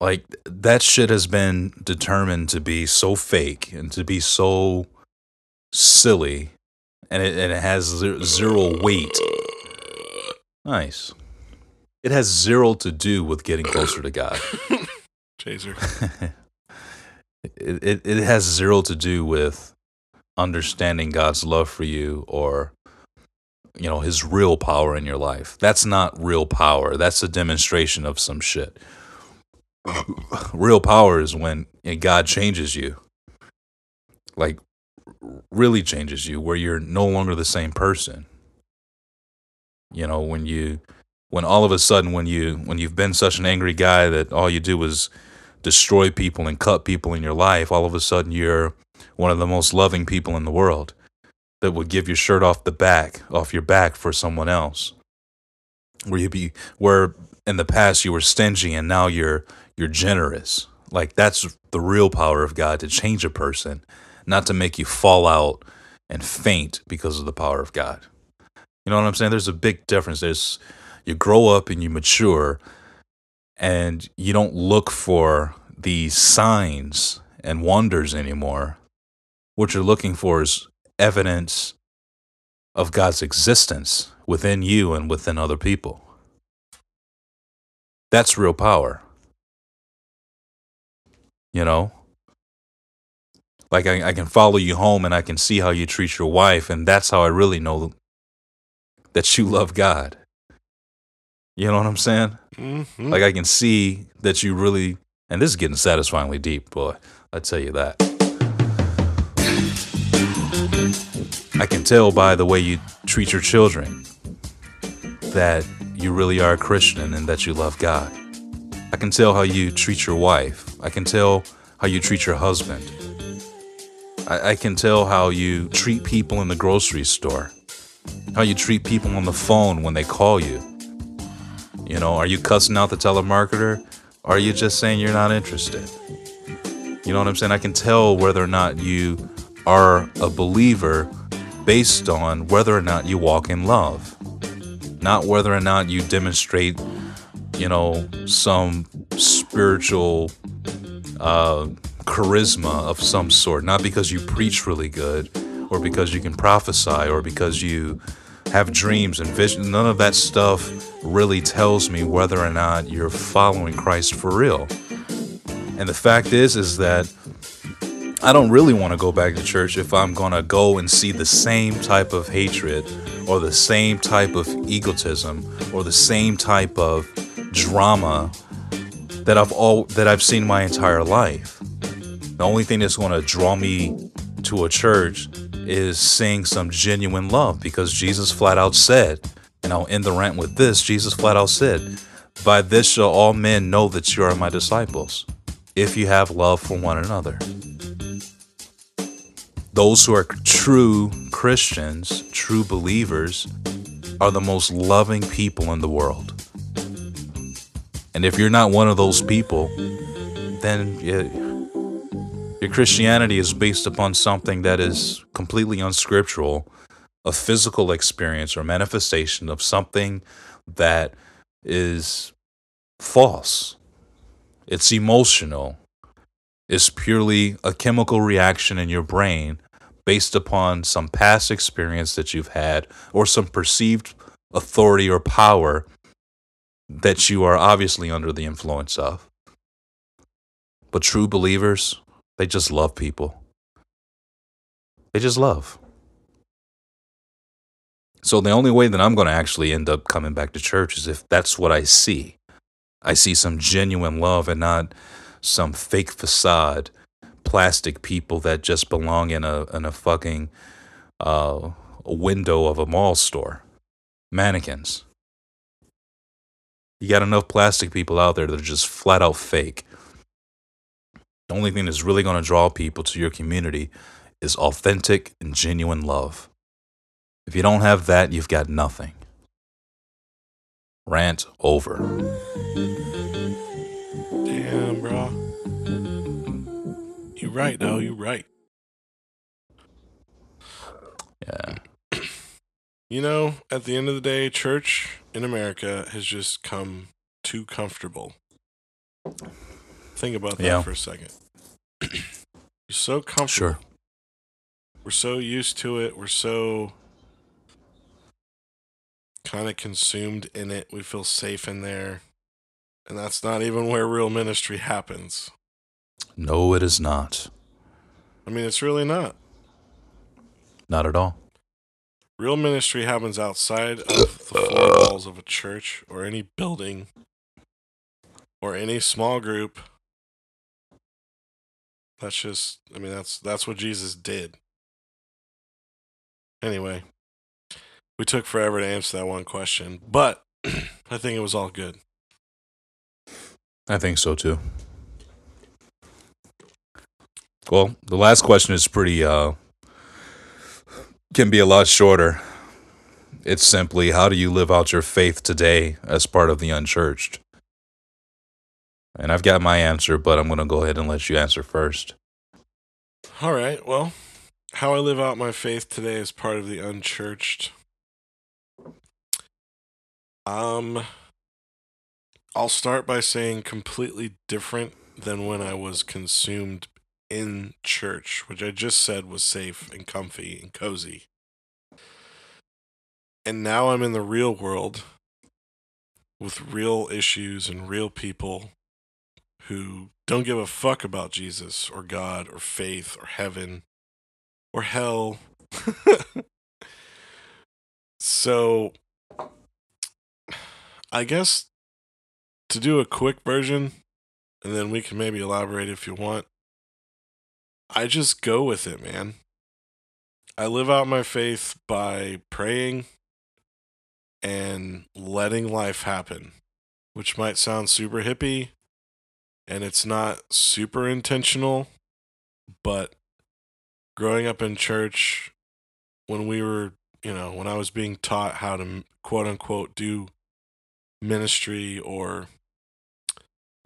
Like, that shit has been determined to be so fake and to be so silly, and it, and it has zero weight. Nice. It has zero to do with getting closer to God. Chaser. it, it it has zero to do with understanding God's love for you or, you know, his real power in your life. That's not real power. That's a demonstration of some shit. Real power is when God changes you. Like, really changes you, where you're no longer the same person. You know, when you, when all of a sudden, when you, when you've been such an angry guy that all you do is destroy people and cut people in your life, all of a sudden you're one of the most loving people in the world that would give your shirt off the back, off your back for someone else. where you be where in the past you were stingy and now you're you're generous. Like, that's the real power of God to change a person, not to make you fall out and faint because of the power of God. You know what I'm saying? There's a big difference. There's you grow up and you mature, and you don't look for these signs and wonders anymore. What you're looking for is evidence of God's existence within you and within other people. That's real power. You know? Like, I, I can follow you home and I can see how you treat your wife, and that's how I really know that you love God. You know what I'm saying? Mm-hmm. Like, I can see that you really, and this is getting satisfyingly deep, boy. I tell you that. I can tell by the way you treat your children that you really are a Christian and that you love God. I can tell how you treat your wife. I can tell how you treat your husband. I, I can tell how you treat people in the grocery store, how you treat people on the phone when they call you. You know, are you cussing out the telemarketer? Or are you just saying you're not interested? You know what I'm saying? I can tell whether or not you are a believer based on whether or not you walk in love, not whether or not you demonstrate, you know, some spiritual uh, charisma of some sort, not because you preach really good or because you can prophesy or because you have dreams and visions. None of that stuff really tells me whether or not you're following Christ for real. And the fact is, is that I don't really want to go back to church if I'm going to go and see the same type of hatred or the same type of egotism or the same type of drama that I've all that I've seen my entire life. The only thing that's going to draw me to a church is seeing some genuine love, because Jesus flat out said, and I'll end the rant with this, Jesus flat out said, "By this shall all men know that you are my disciples, if you have love for one another." Those who are true Christians, true believers, are the most loving people in the world. And if you're not one of those people, then it, your Christianity is based upon something that is completely unscriptural, a physical experience or manifestation of something that is false. It's emotional. It's purely a chemical reaction in your brain based upon some past experience that you've had or some perceived authority or power that you are obviously under the influence of. But true believers, they just love people. They just love. So the only way that I'm going to actually end up coming back to church is if that's what I see. I see some genuine love and not some fake facade, plastic people that just belong in a in a fucking uh, a window of a mall store. Mannequins. You got enough plastic people out there that are just flat out fake. The only thing that's really going to draw people to your community is authentic and genuine love. If you don't have that, you've got nothing. Rant over. Damn, bro. You're right, though. You're right. Yeah. You know, at the end of the day, church in America has just come too comfortable. Think about that yeah. for a second. You're so comfortable. Sure. We're so used to it. We're so kind of consumed in it. We feel safe in there. And that's not even where real ministry happens. No, it is not. I mean, it's really not. Not at all. Real ministry happens outside of the four walls of a church or any building or any small group. That's just, I mean, that's that's what Jesus did. Anyway, we took forever to answer that one question, but I think it was all good. I think so, too. Well, the last question is pretty, uh, can be a lot shorter. It's simply, how do you live out your faith today as part of the unchurched? And I've got my answer, but I'm going to go ahead and let you answer first. All right. Well, how I live out my faith today as part of the unchurched. Um, I'll start by saying completely different than when I was consumed in church, which I just said was safe and comfy and cozy. And now I'm in the real world with real issues and real people who don't give a fuck about Jesus or God or faith or heaven or hell. So, I guess to do a quick version, and then we can maybe elaborate if you want, I just go with it, man. I live out my faith by praying and letting life happen, which might sound super hippie, and it's not super intentional, but growing up in church, when we were, you know, when I was being taught how to quote unquote do ministry or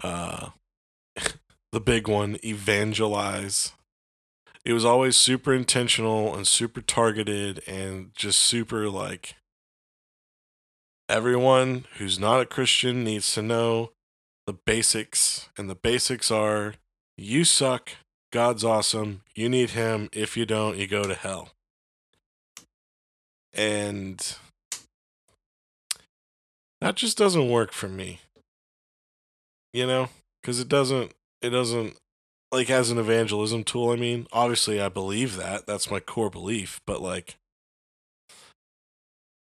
uh, the big one, evangelize, it was always super intentional and super targeted and just super like, everyone who's not a Christian needs to know the basics, and the basics are, you suck, God's awesome, you need him, if you don't, you go to hell. And that just doesn't work for me, you know, because it doesn't, it doesn't, like, as an evangelism tool, I mean, obviously I believe that, that's my core belief, but, like,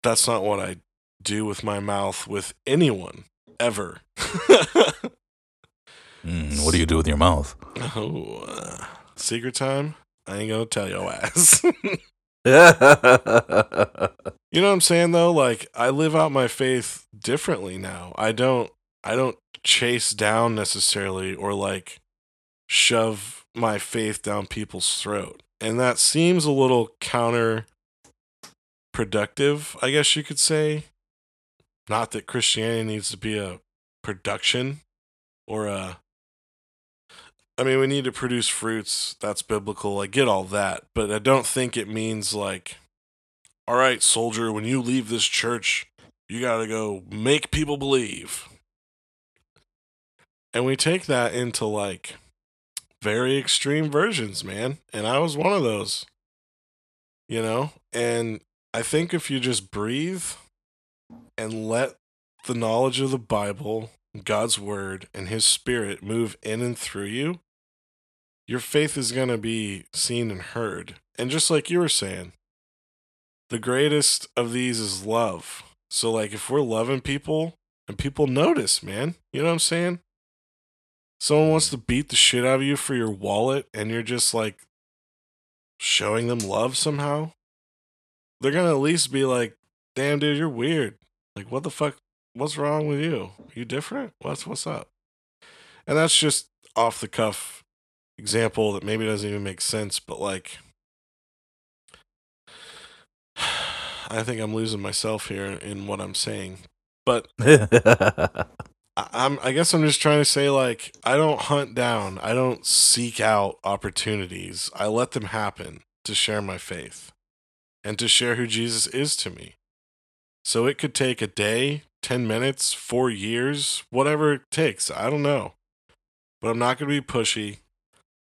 that's not what I do with my mouth with anyone, ever. Mm, what do you do with your mouth? Oh, uh, secret time? I ain't gonna tell your ass. You know what I'm saying, though? Like, I live out my faith differently now. I don't, I don't chase down necessarily or, like, shove my faith down people's throat. And that seems a little counterproductive, I guess you could say. Not that Christianity needs to be a production or a, I mean, we need to produce fruits. That's biblical. I get all that. But I don't think it means like, all right, soldier, when you leave this church, you got to go make people believe. And we take that into like very extreme versions, man. And I was one of those, you know? And I think if you just breathe and let the knowledge of the Bible, God's word, and his spirit move in and through you, your faith is going to be seen and heard. And just like you were saying, the greatest of these is love. So, like, if we're loving people, and people notice, man, you know what I'm saying? Someone wants to beat the shit out of you for your wallet, and you're just, like, showing them love somehow, they're going to at least be like, damn, dude, you're weird. Like, what the fuck? What's wrong with you? You different? What's what's up? And that's just off the cuff example that maybe doesn't even make sense, but like, I think I'm losing myself here in what I'm saying. But I, I'm, I guess I'm just trying to say, like, I don't hunt down, I don't seek out opportunities. I let them happen to share my faith and to share who Jesus is to me. So it could take a day, ten minutes, four years, whatever it takes. I don't know. But I'm not going to be pushy.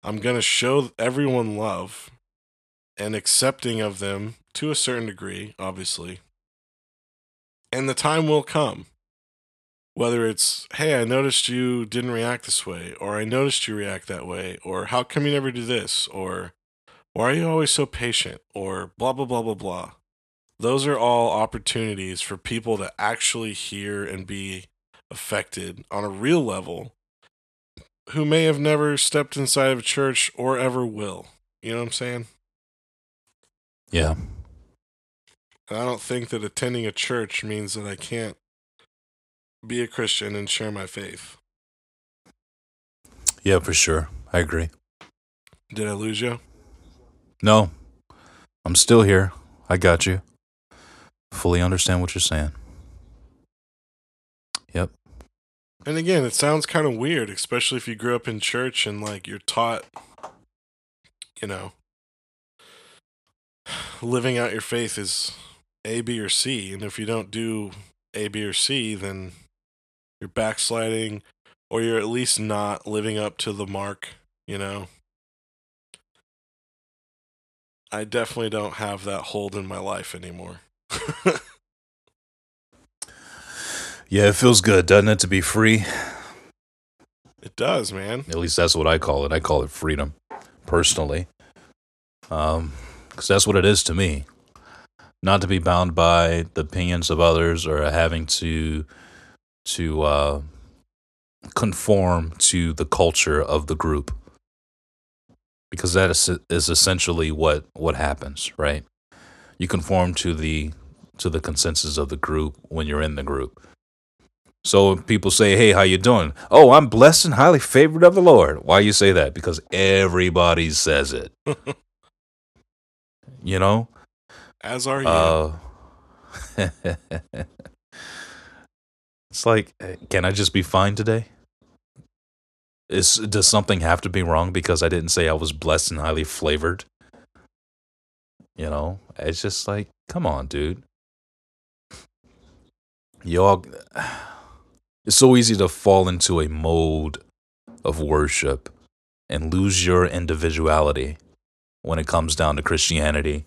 I'm going to show everyone love and accepting of them to a certain degree, obviously. And the time will come. Whether it's, hey, I noticed you didn't react this way, or I noticed you react that way, or how come you never do this, or why are you always so patient, or blah, blah, blah, blah, blah. Those are all opportunities for people to actually hear and be affected on a real level who may have never stepped inside of a church or ever will. You know what I'm saying? Yeah. And I don't think that attending a church means that I can't be a Christian and share my faith. Yeah, for sure. I agree. Did I lose you? No. I'm still here. I got you. Fully understand what you're saying. Yep. And again, it sounds kind of weird, especially if you grew up in church and, like, you're taught, you know, living out your faith is A, B, or C. And if you don't do A, B, or C, then you're backsliding, or you're at least not living up to the mark, you know? I definitely don't have that hold in my life anymore. Yeah, it feels good, doesn't it, to be free? It does, man. At least that's what I call it. I call it freedom, personally. Um, because that's what it is to me. Not to be bound by the opinions of others or having to to uh, conform to the culture of the group. Because that is, is essentially what, what happens, right? You conform to the to the consensus of the group when you're in the group. So people say, hey, how you doing? Oh, I'm blessed and highly favored of the Lord. Why you say that? Because everybody says it. You know? As are you. Uh, it's like, can I just be fine today? Is, does something have to be wrong because I didn't say I was blessed and highly flavored? You know? It's just like, come on, dude. Y'all... It's so easy to fall into a mode of worship and lose your individuality when it comes down to Christianity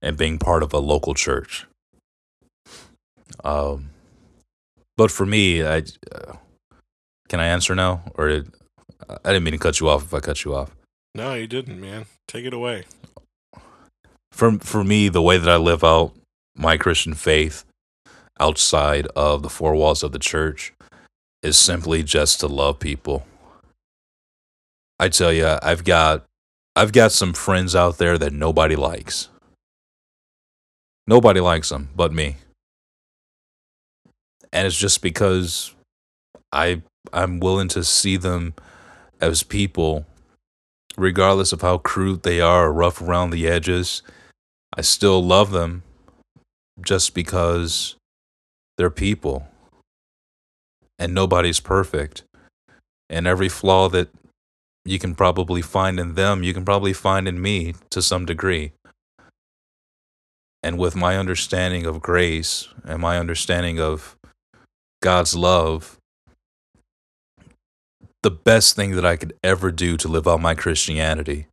and being part of a local church. Um, but for me, I uh, can I answer now? Or did, I didn't mean to cut you off if I cut you off. No, you didn't, man. Take it away. For, for me, the way that I live out my Christian faith outside of the four walls of the church is simply just to love people. I tell you, I've got I've got some friends out there that nobody likes. Nobody likes them but me. And it's just because I I'm willing to see them as people, regardless of how crude they are or rough around the edges. I still love them just because they're people, and nobody's perfect, and every flaw that you can probably find in them, you can probably find in me to some degree. And with my understanding of grace and my understanding of God's love, the best thing that I could ever do to live out my Christianity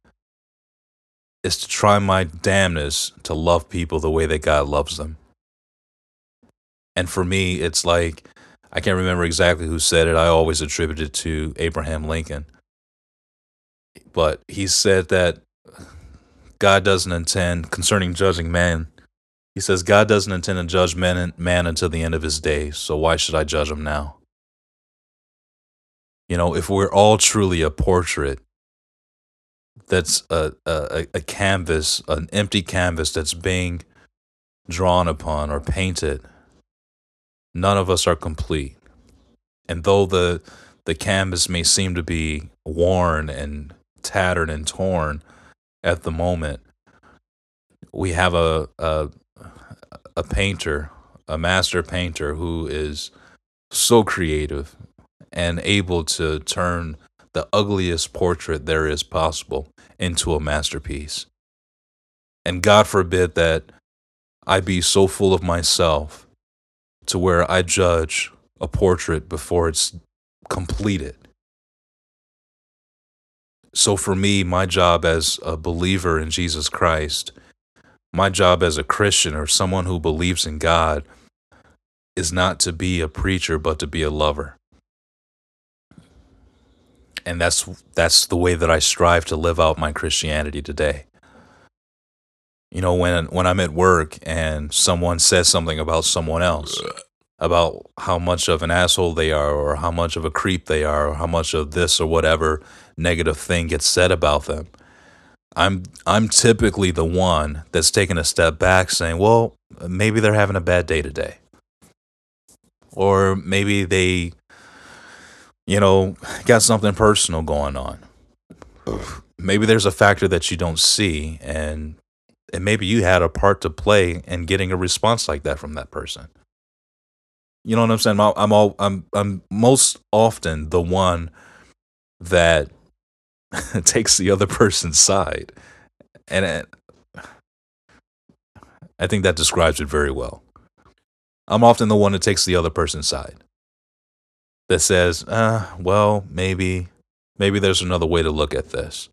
is to try my damnness to love people the way that God loves them. And for me, it's like, I can't remember exactly who said it. I always attribute it to Abraham Lincoln. But he said that God doesn't intend, concerning judging man, he says, God doesn't intend to judge man, man until the end of his days, so why should I judge him now? You know, if we're all truly a portrait, that's a, a, a canvas, an empty canvas that's being drawn upon or painted, none of us are complete. And though the the canvas may seem to be worn and tattered and torn at the moment, we have a a, a painter, a master painter who is so creative and able to turn the ugliest portrait there is possible into a masterpiece. And God forbid that I be so full of myself to where I judge a portrait before it's completed. So for me, my job as a believer in Jesus Christ, my job as a Christian or someone who believes in God, is not to be a preacher, but to be a lover. And that's that's the way that I strive to live out my Christianity today. You know, when when I'm at work and someone says something about someone else, about how much of an asshole they are or how much of a creep they are or how much of this or whatever negative thing gets said about them, I'm I'm typically the one that's taking a step back saying, well, maybe they're having a bad day today. Or maybe they, you know, got something personal going on. Maybe there's a factor that you don't see, and And maybe you had a part to play in getting a response like that from that person. You know what I'm saying? I'm all, I'm I'm most often the one that takes the other person's side. And it, I think that describes it very well. I'm often the one that takes the other person's side. That says, uh, well, maybe, maybe there's another way to look at this.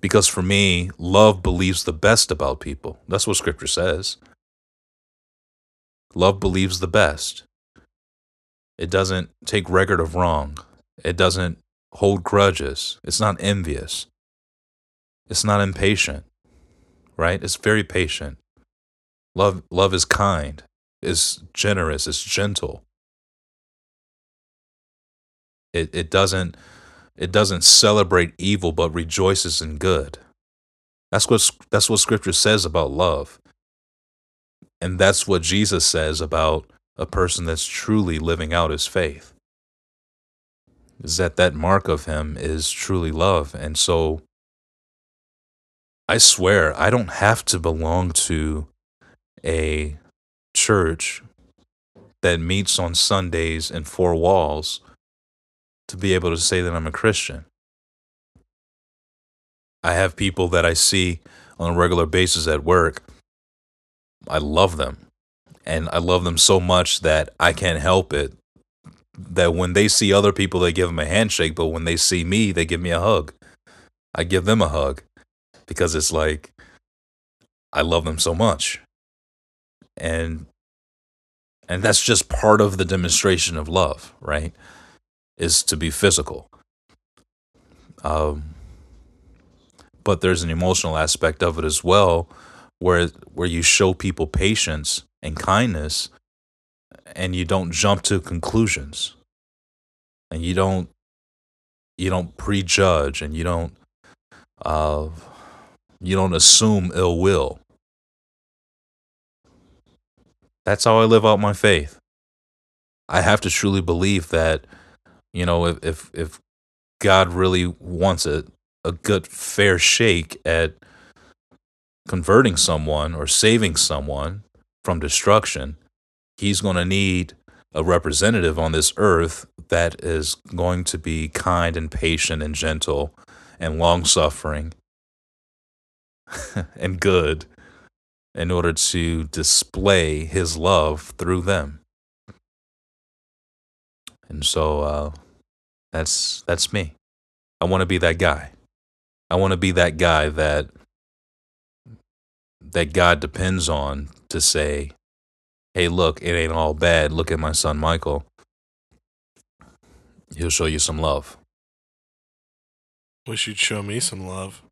Because for me, love believes the best about people. That's what scripture says. Love believes the best. It doesn't take record of wrong. It doesn't hold grudges. It's not envious. It's not impatient, right? It's very patient. Love, love is kind. It's generous. It's gentle. It it doesn't it doesn't celebrate evil, but rejoices in good. That's what that's what Scripture says about love, and that's what Jesus says about a person that's truly living out his faith. Is that that mark of him is truly love, and so. I swear, I don't have to belong to a church that meets on Sundays in four walls to be able to say that I'm a Christian. I have people that I see on a regular basis at work. I love them. And I love them so much that I can't help it. That when they see other people, they give them a handshake. But when they see me, they give me a hug. I give them a hug. Because it's like, I love them so much. And and that's just part of the demonstration of love, right? Is to be physical. Um, but there's an emotional aspect of it as well, where where you show people patience and kindness, and you don't jump to conclusions. And you don't you don't prejudge, and you don't uh You don't assume ill will. That's how I live out my faith. I have to truly believe that, you know, if if, if God really wants a, a good, fair shake at converting someone or saving someone from destruction, he's going to need a representative on this earth that is going to be kind and patient and gentle and long-suffering. And good, in order to display his love through them. And so uh, that's that's me. I want to be that guy. I want to be that guy that that God depends on to say, hey, look, it ain't all bad. Look at my son Michael. He'll show you some love. Wish you'd show me some love.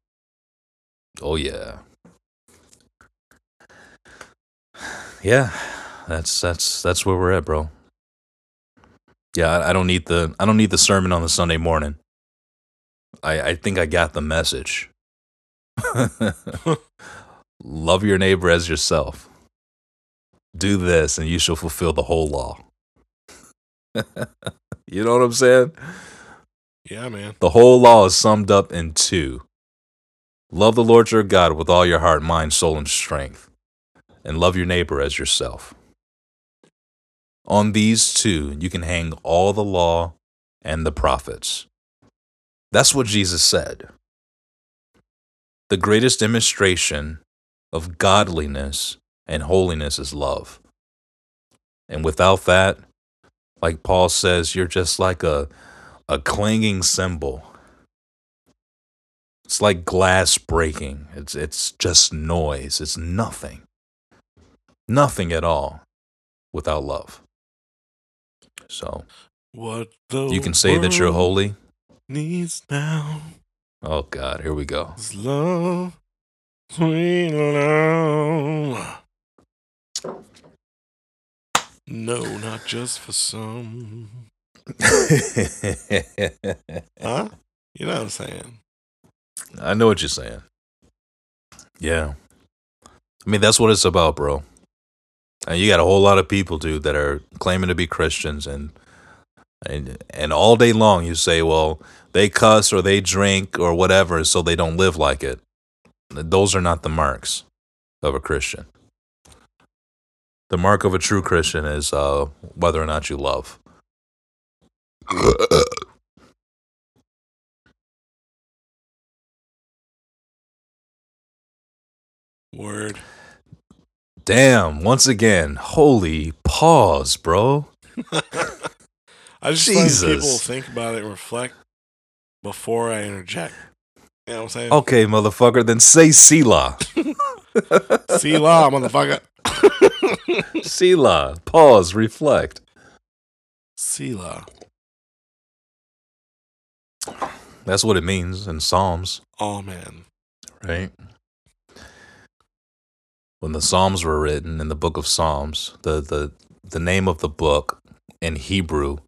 Oh, yeah. Yeah, that's that's that's where we're at, bro. Yeah, I, I don't need the I don't need the sermon on the Sunday morning. I, I think I got the message. Love your neighbor as yourself. Do this and you shall fulfill the whole law. You know what I'm saying? Yeah, man. The whole law is summed up in two. Love the Lord your God with all your heart, mind, soul, and strength, and love your neighbor as yourself. On these two, you can hang all the law and the prophets. That's what Jesus said. The greatest demonstration of godliness and holiness is love. And without that, like Paul says, you're just like a, a clanging cymbal. It's like glass breaking. It's it's just noise. It's nothing. Nothing at all without love. So what the you can say that you're holy. Needs now. Oh God, here we go. It's love, sweet love. No, not just for some. Huh? You know what I'm saying? I know what you're saying. Yeah. I mean, that's what it's about, bro. And you got a whole lot of people, dude, that are claiming to be Christians. And and and all day long you say, well, they cuss or they drink or whatever, so they don't live like it. Those are not the marks. of a Christian. The mark of a true Christian is uh, whether or not you love. Word. Damn, once again, holy pause, bro. I just Jesus. Let people think about it and reflect before I interject. You know what I'm saying? Okay, motherfucker, then say Selah. Selah, motherfucker. Selah. Pause, reflect. Selah. That's what it means in Psalms. Oh, man. Right? When the Psalms were written in the book of Psalms, the, the, the name of the book in Hebrew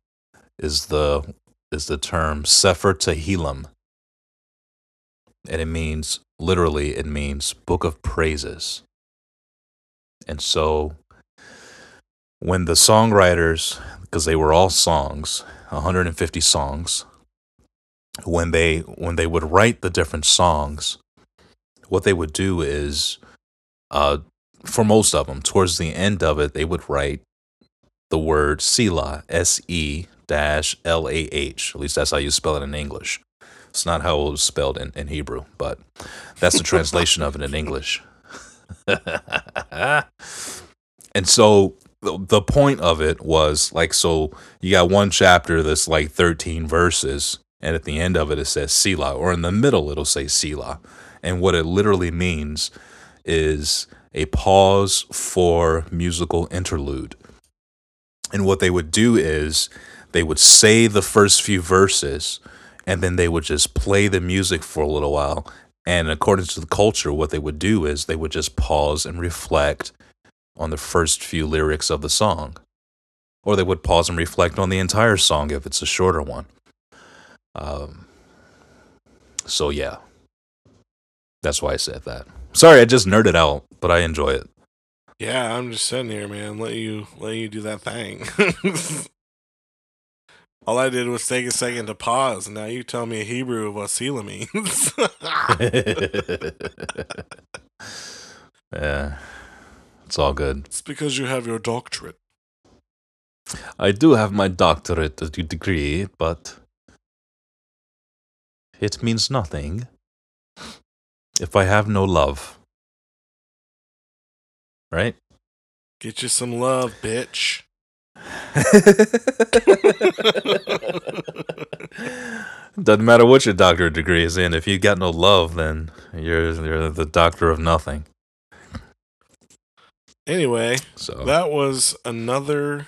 is the is the term Sefer Tehillim. And it means, literally, it means book of praises. And so when the songwriters, because they were all songs, one hundred fifty songs, when they when they would write the different songs, what they would do is... Uh, for most of them, towards the end of it, they would write the word Selah, S E L A H. At least that's how you spell it in English. It's not how it was spelled in, in Hebrew, but that's the translation of it in English. And so the, the point of it was, like, so you got one chapter that's like thirteen verses, and at the end of it, it says Selah, or in the middle, it'll say Selah. And what it literally means is a pause for musical interlude. And what they would do is they would say the first few verses, and then they would just play the music for a little while. And according to the culture, what they would do is they would just pause and reflect on the first few lyrics of the song. Or they would pause and reflect on the entire song if it's a shorter one. Um, so yeah. That's why I said that. Sorry, I just nerded out, but I enjoy it. Yeah, I'm just sitting here, man. Let you let you do that thing. All I did was take a second to pause, and now you tell me in Hebrew what Selah means. Yeah, it's all good. It's because you have your doctorate. I do have my doctorate degree, but it means nothing if I have no love. Right? Get you some love, bitch. Doesn't matter what your doctorate degree is in. If you got no love, then you're you're the doctor of nothing. Anyway, so that was another...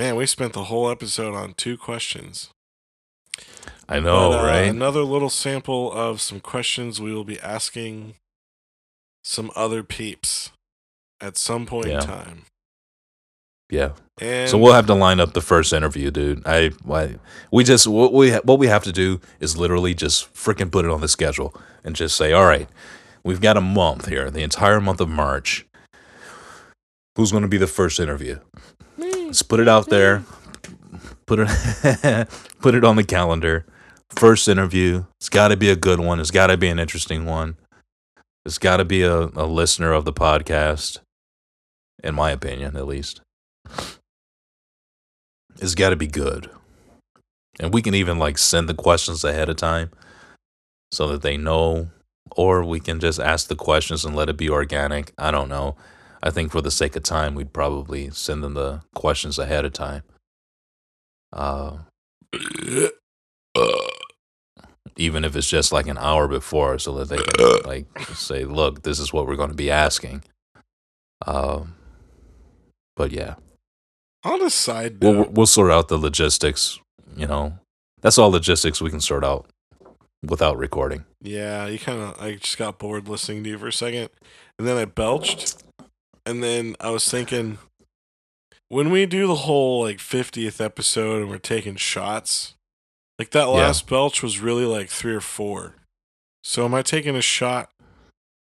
Man, we spent the whole episode on two questions. I know, but, uh, right? Another little sample of some questions we will be asking some other peeps at some point yeah. in time. Yeah. And so we'll have to line up the first interview, dude. I, I we just what we what we have to do is literally just freaking put it on the schedule and just say, all right, we've got a month here, the entire month of March. Who's going to be the first interview? Me. Let's put it out there. Put it put it on the calendar. First interview. It's got to be a good one. It's got to be an interesting one. It's got to be a, a listener of the podcast, in my opinion, at least. It's got to be good. And we can even like send the questions ahead of time so that they know, or we can just ask the questions and let it be organic. I don't know. I think for the sake of time, we'd probably send them the questions ahead of time. Uh, even if it's just like an hour before, so that they can like say, "Look, this is what we're going to be asking." Um, but yeah, on a side note, we'll, we'll sort out the logistics. You know, that's all logistics we can sort out without recording. Yeah, you kind of. I just got bored listening to you for a second, and then I belched, and then I was thinking, when we do the whole like fiftieth episode and we're taking shots, like that last yeah. belch was really like three or four. So am I taking a shot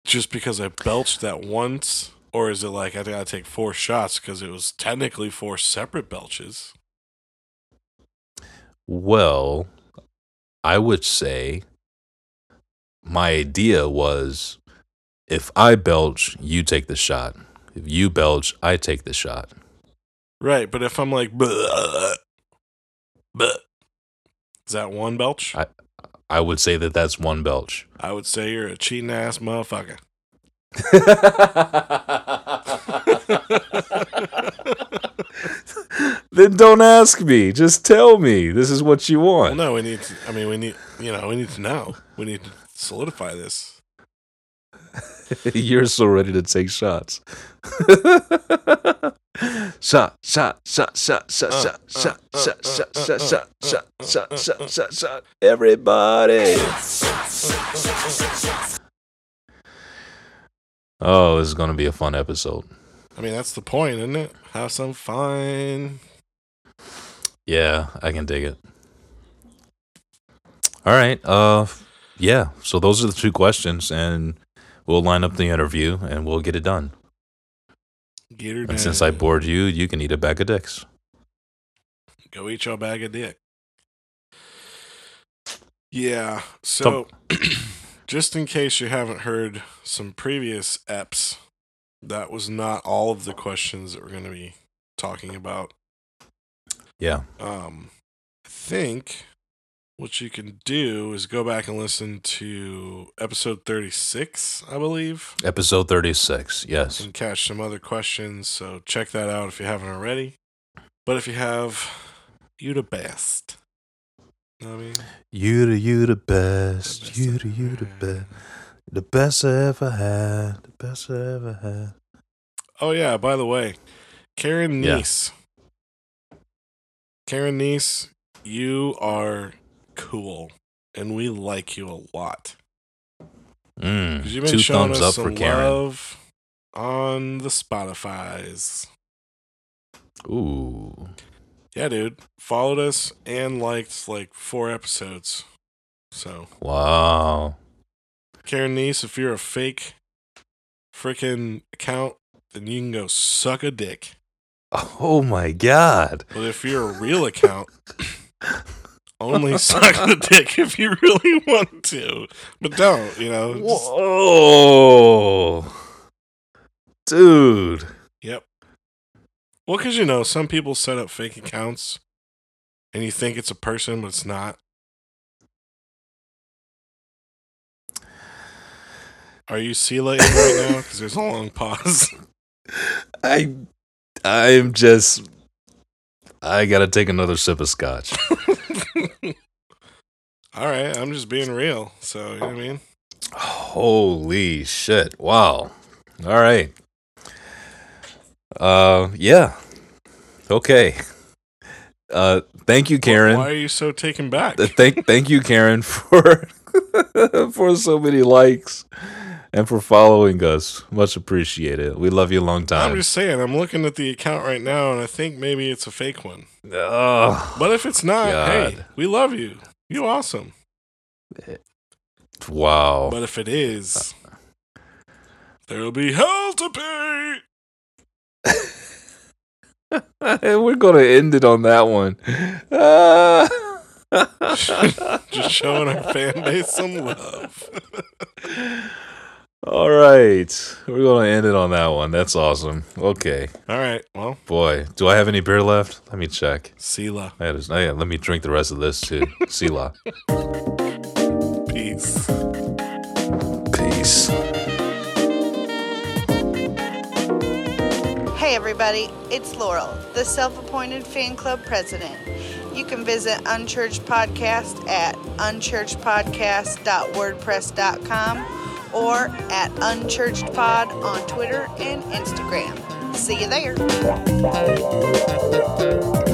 just because I belched that once, or is it like I gotta take four shots because it was technically four separate belches? Well, I would say my idea was if I belch, you take the shot. If you belch, I take the shot. Right, but if I'm like, bleh, bleh, is that one belch? I, I would say that that's one belch. I would say you're a cheating ass motherfucker. Then don't ask me. Just tell me. This is what you want. Well, no, we need to, I mean, we need, you know, we need to know. We need to solidify this. You're so ready to take shots. Shot, shot, shot, shot, shot, shot, shot, shot, shot, shot, shot, shot, shot, shot, shot, shot. Everybody. Oh, this is going to be a fun episode. I mean, that's the point, isn't it? Have some fun. Yeah, I can dig it. All right. Uh, yeah. So those are the two questions, and we'll line up the interview, and we'll get it done. Get her done. And since I bored you, you can eat a bag of dicks. Go eat your bag of dick. Yeah. So, so- just in case you haven't heard some previous eps, that was not all of the questions that we're going to be talking about. Yeah. Um, I think what you can do is go back and listen to episode thirty-six, I believe. Episode thirty-six, yes. And catch some other questions, so check that out if you haven't already. But if you have, you the best. You know what I mean? You the, you the best. You the, you the best. The best I ever had. The best I ever had. Oh, yeah. By the way, Karen Niece. Yeah. Karen Niece, you are cool. And we like you a lot. Mm, you've been two showing thumbs us up some for Karen. Love on the Spotify's. Ooh. Yeah, dude. Followed us and liked like four episodes. So. Wow. Karen Niece, if you're a fake freaking account, then you can go suck a dick. Oh my god. But if you're a real account, only suck the dick if you really want to. But don't, you know. Just... Whoa. Dude. Yep. Well, because, you know, some people set up fake accounts and you think it's a person, but it's not. Are you C-lating right now? Because there's a long pause. I, I'm just, I gotta take another sip of scotch. All right, I'm just being real. So, you know what I mean? Holy shit. Wow. All right. Uh, yeah. Okay. Uh, thank you, Karen. Well, why are you so taken back? Thank, thank you, Karen, for, for so many likes. And for following us. Much appreciated. We love you a long time. I'm just saying, I'm looking at the account right now, and I think maybe it's a fake one. Oh, but if it's not, God. Hey, we love you. You're awesome. Wow. But if it is, there'll be hell to pay. We're going to end it on that one. Uh... Just showing our fan base some love. All right. We're going to end it on that one. That's awesome. Okay. All right. Well. Boy, do I have any beer left? Let me check. Sila. I gotta, I gotta, let me drink the rest of this, too. Sila. Peace. Peace. Hey, everybody. It's Laurel, the self-appointed fan club president. You can visit Unchurched Podcast at unchurched podcast dot wordpress dot com. Or at UnchurchedPod on Twitter and Instagram. See you there.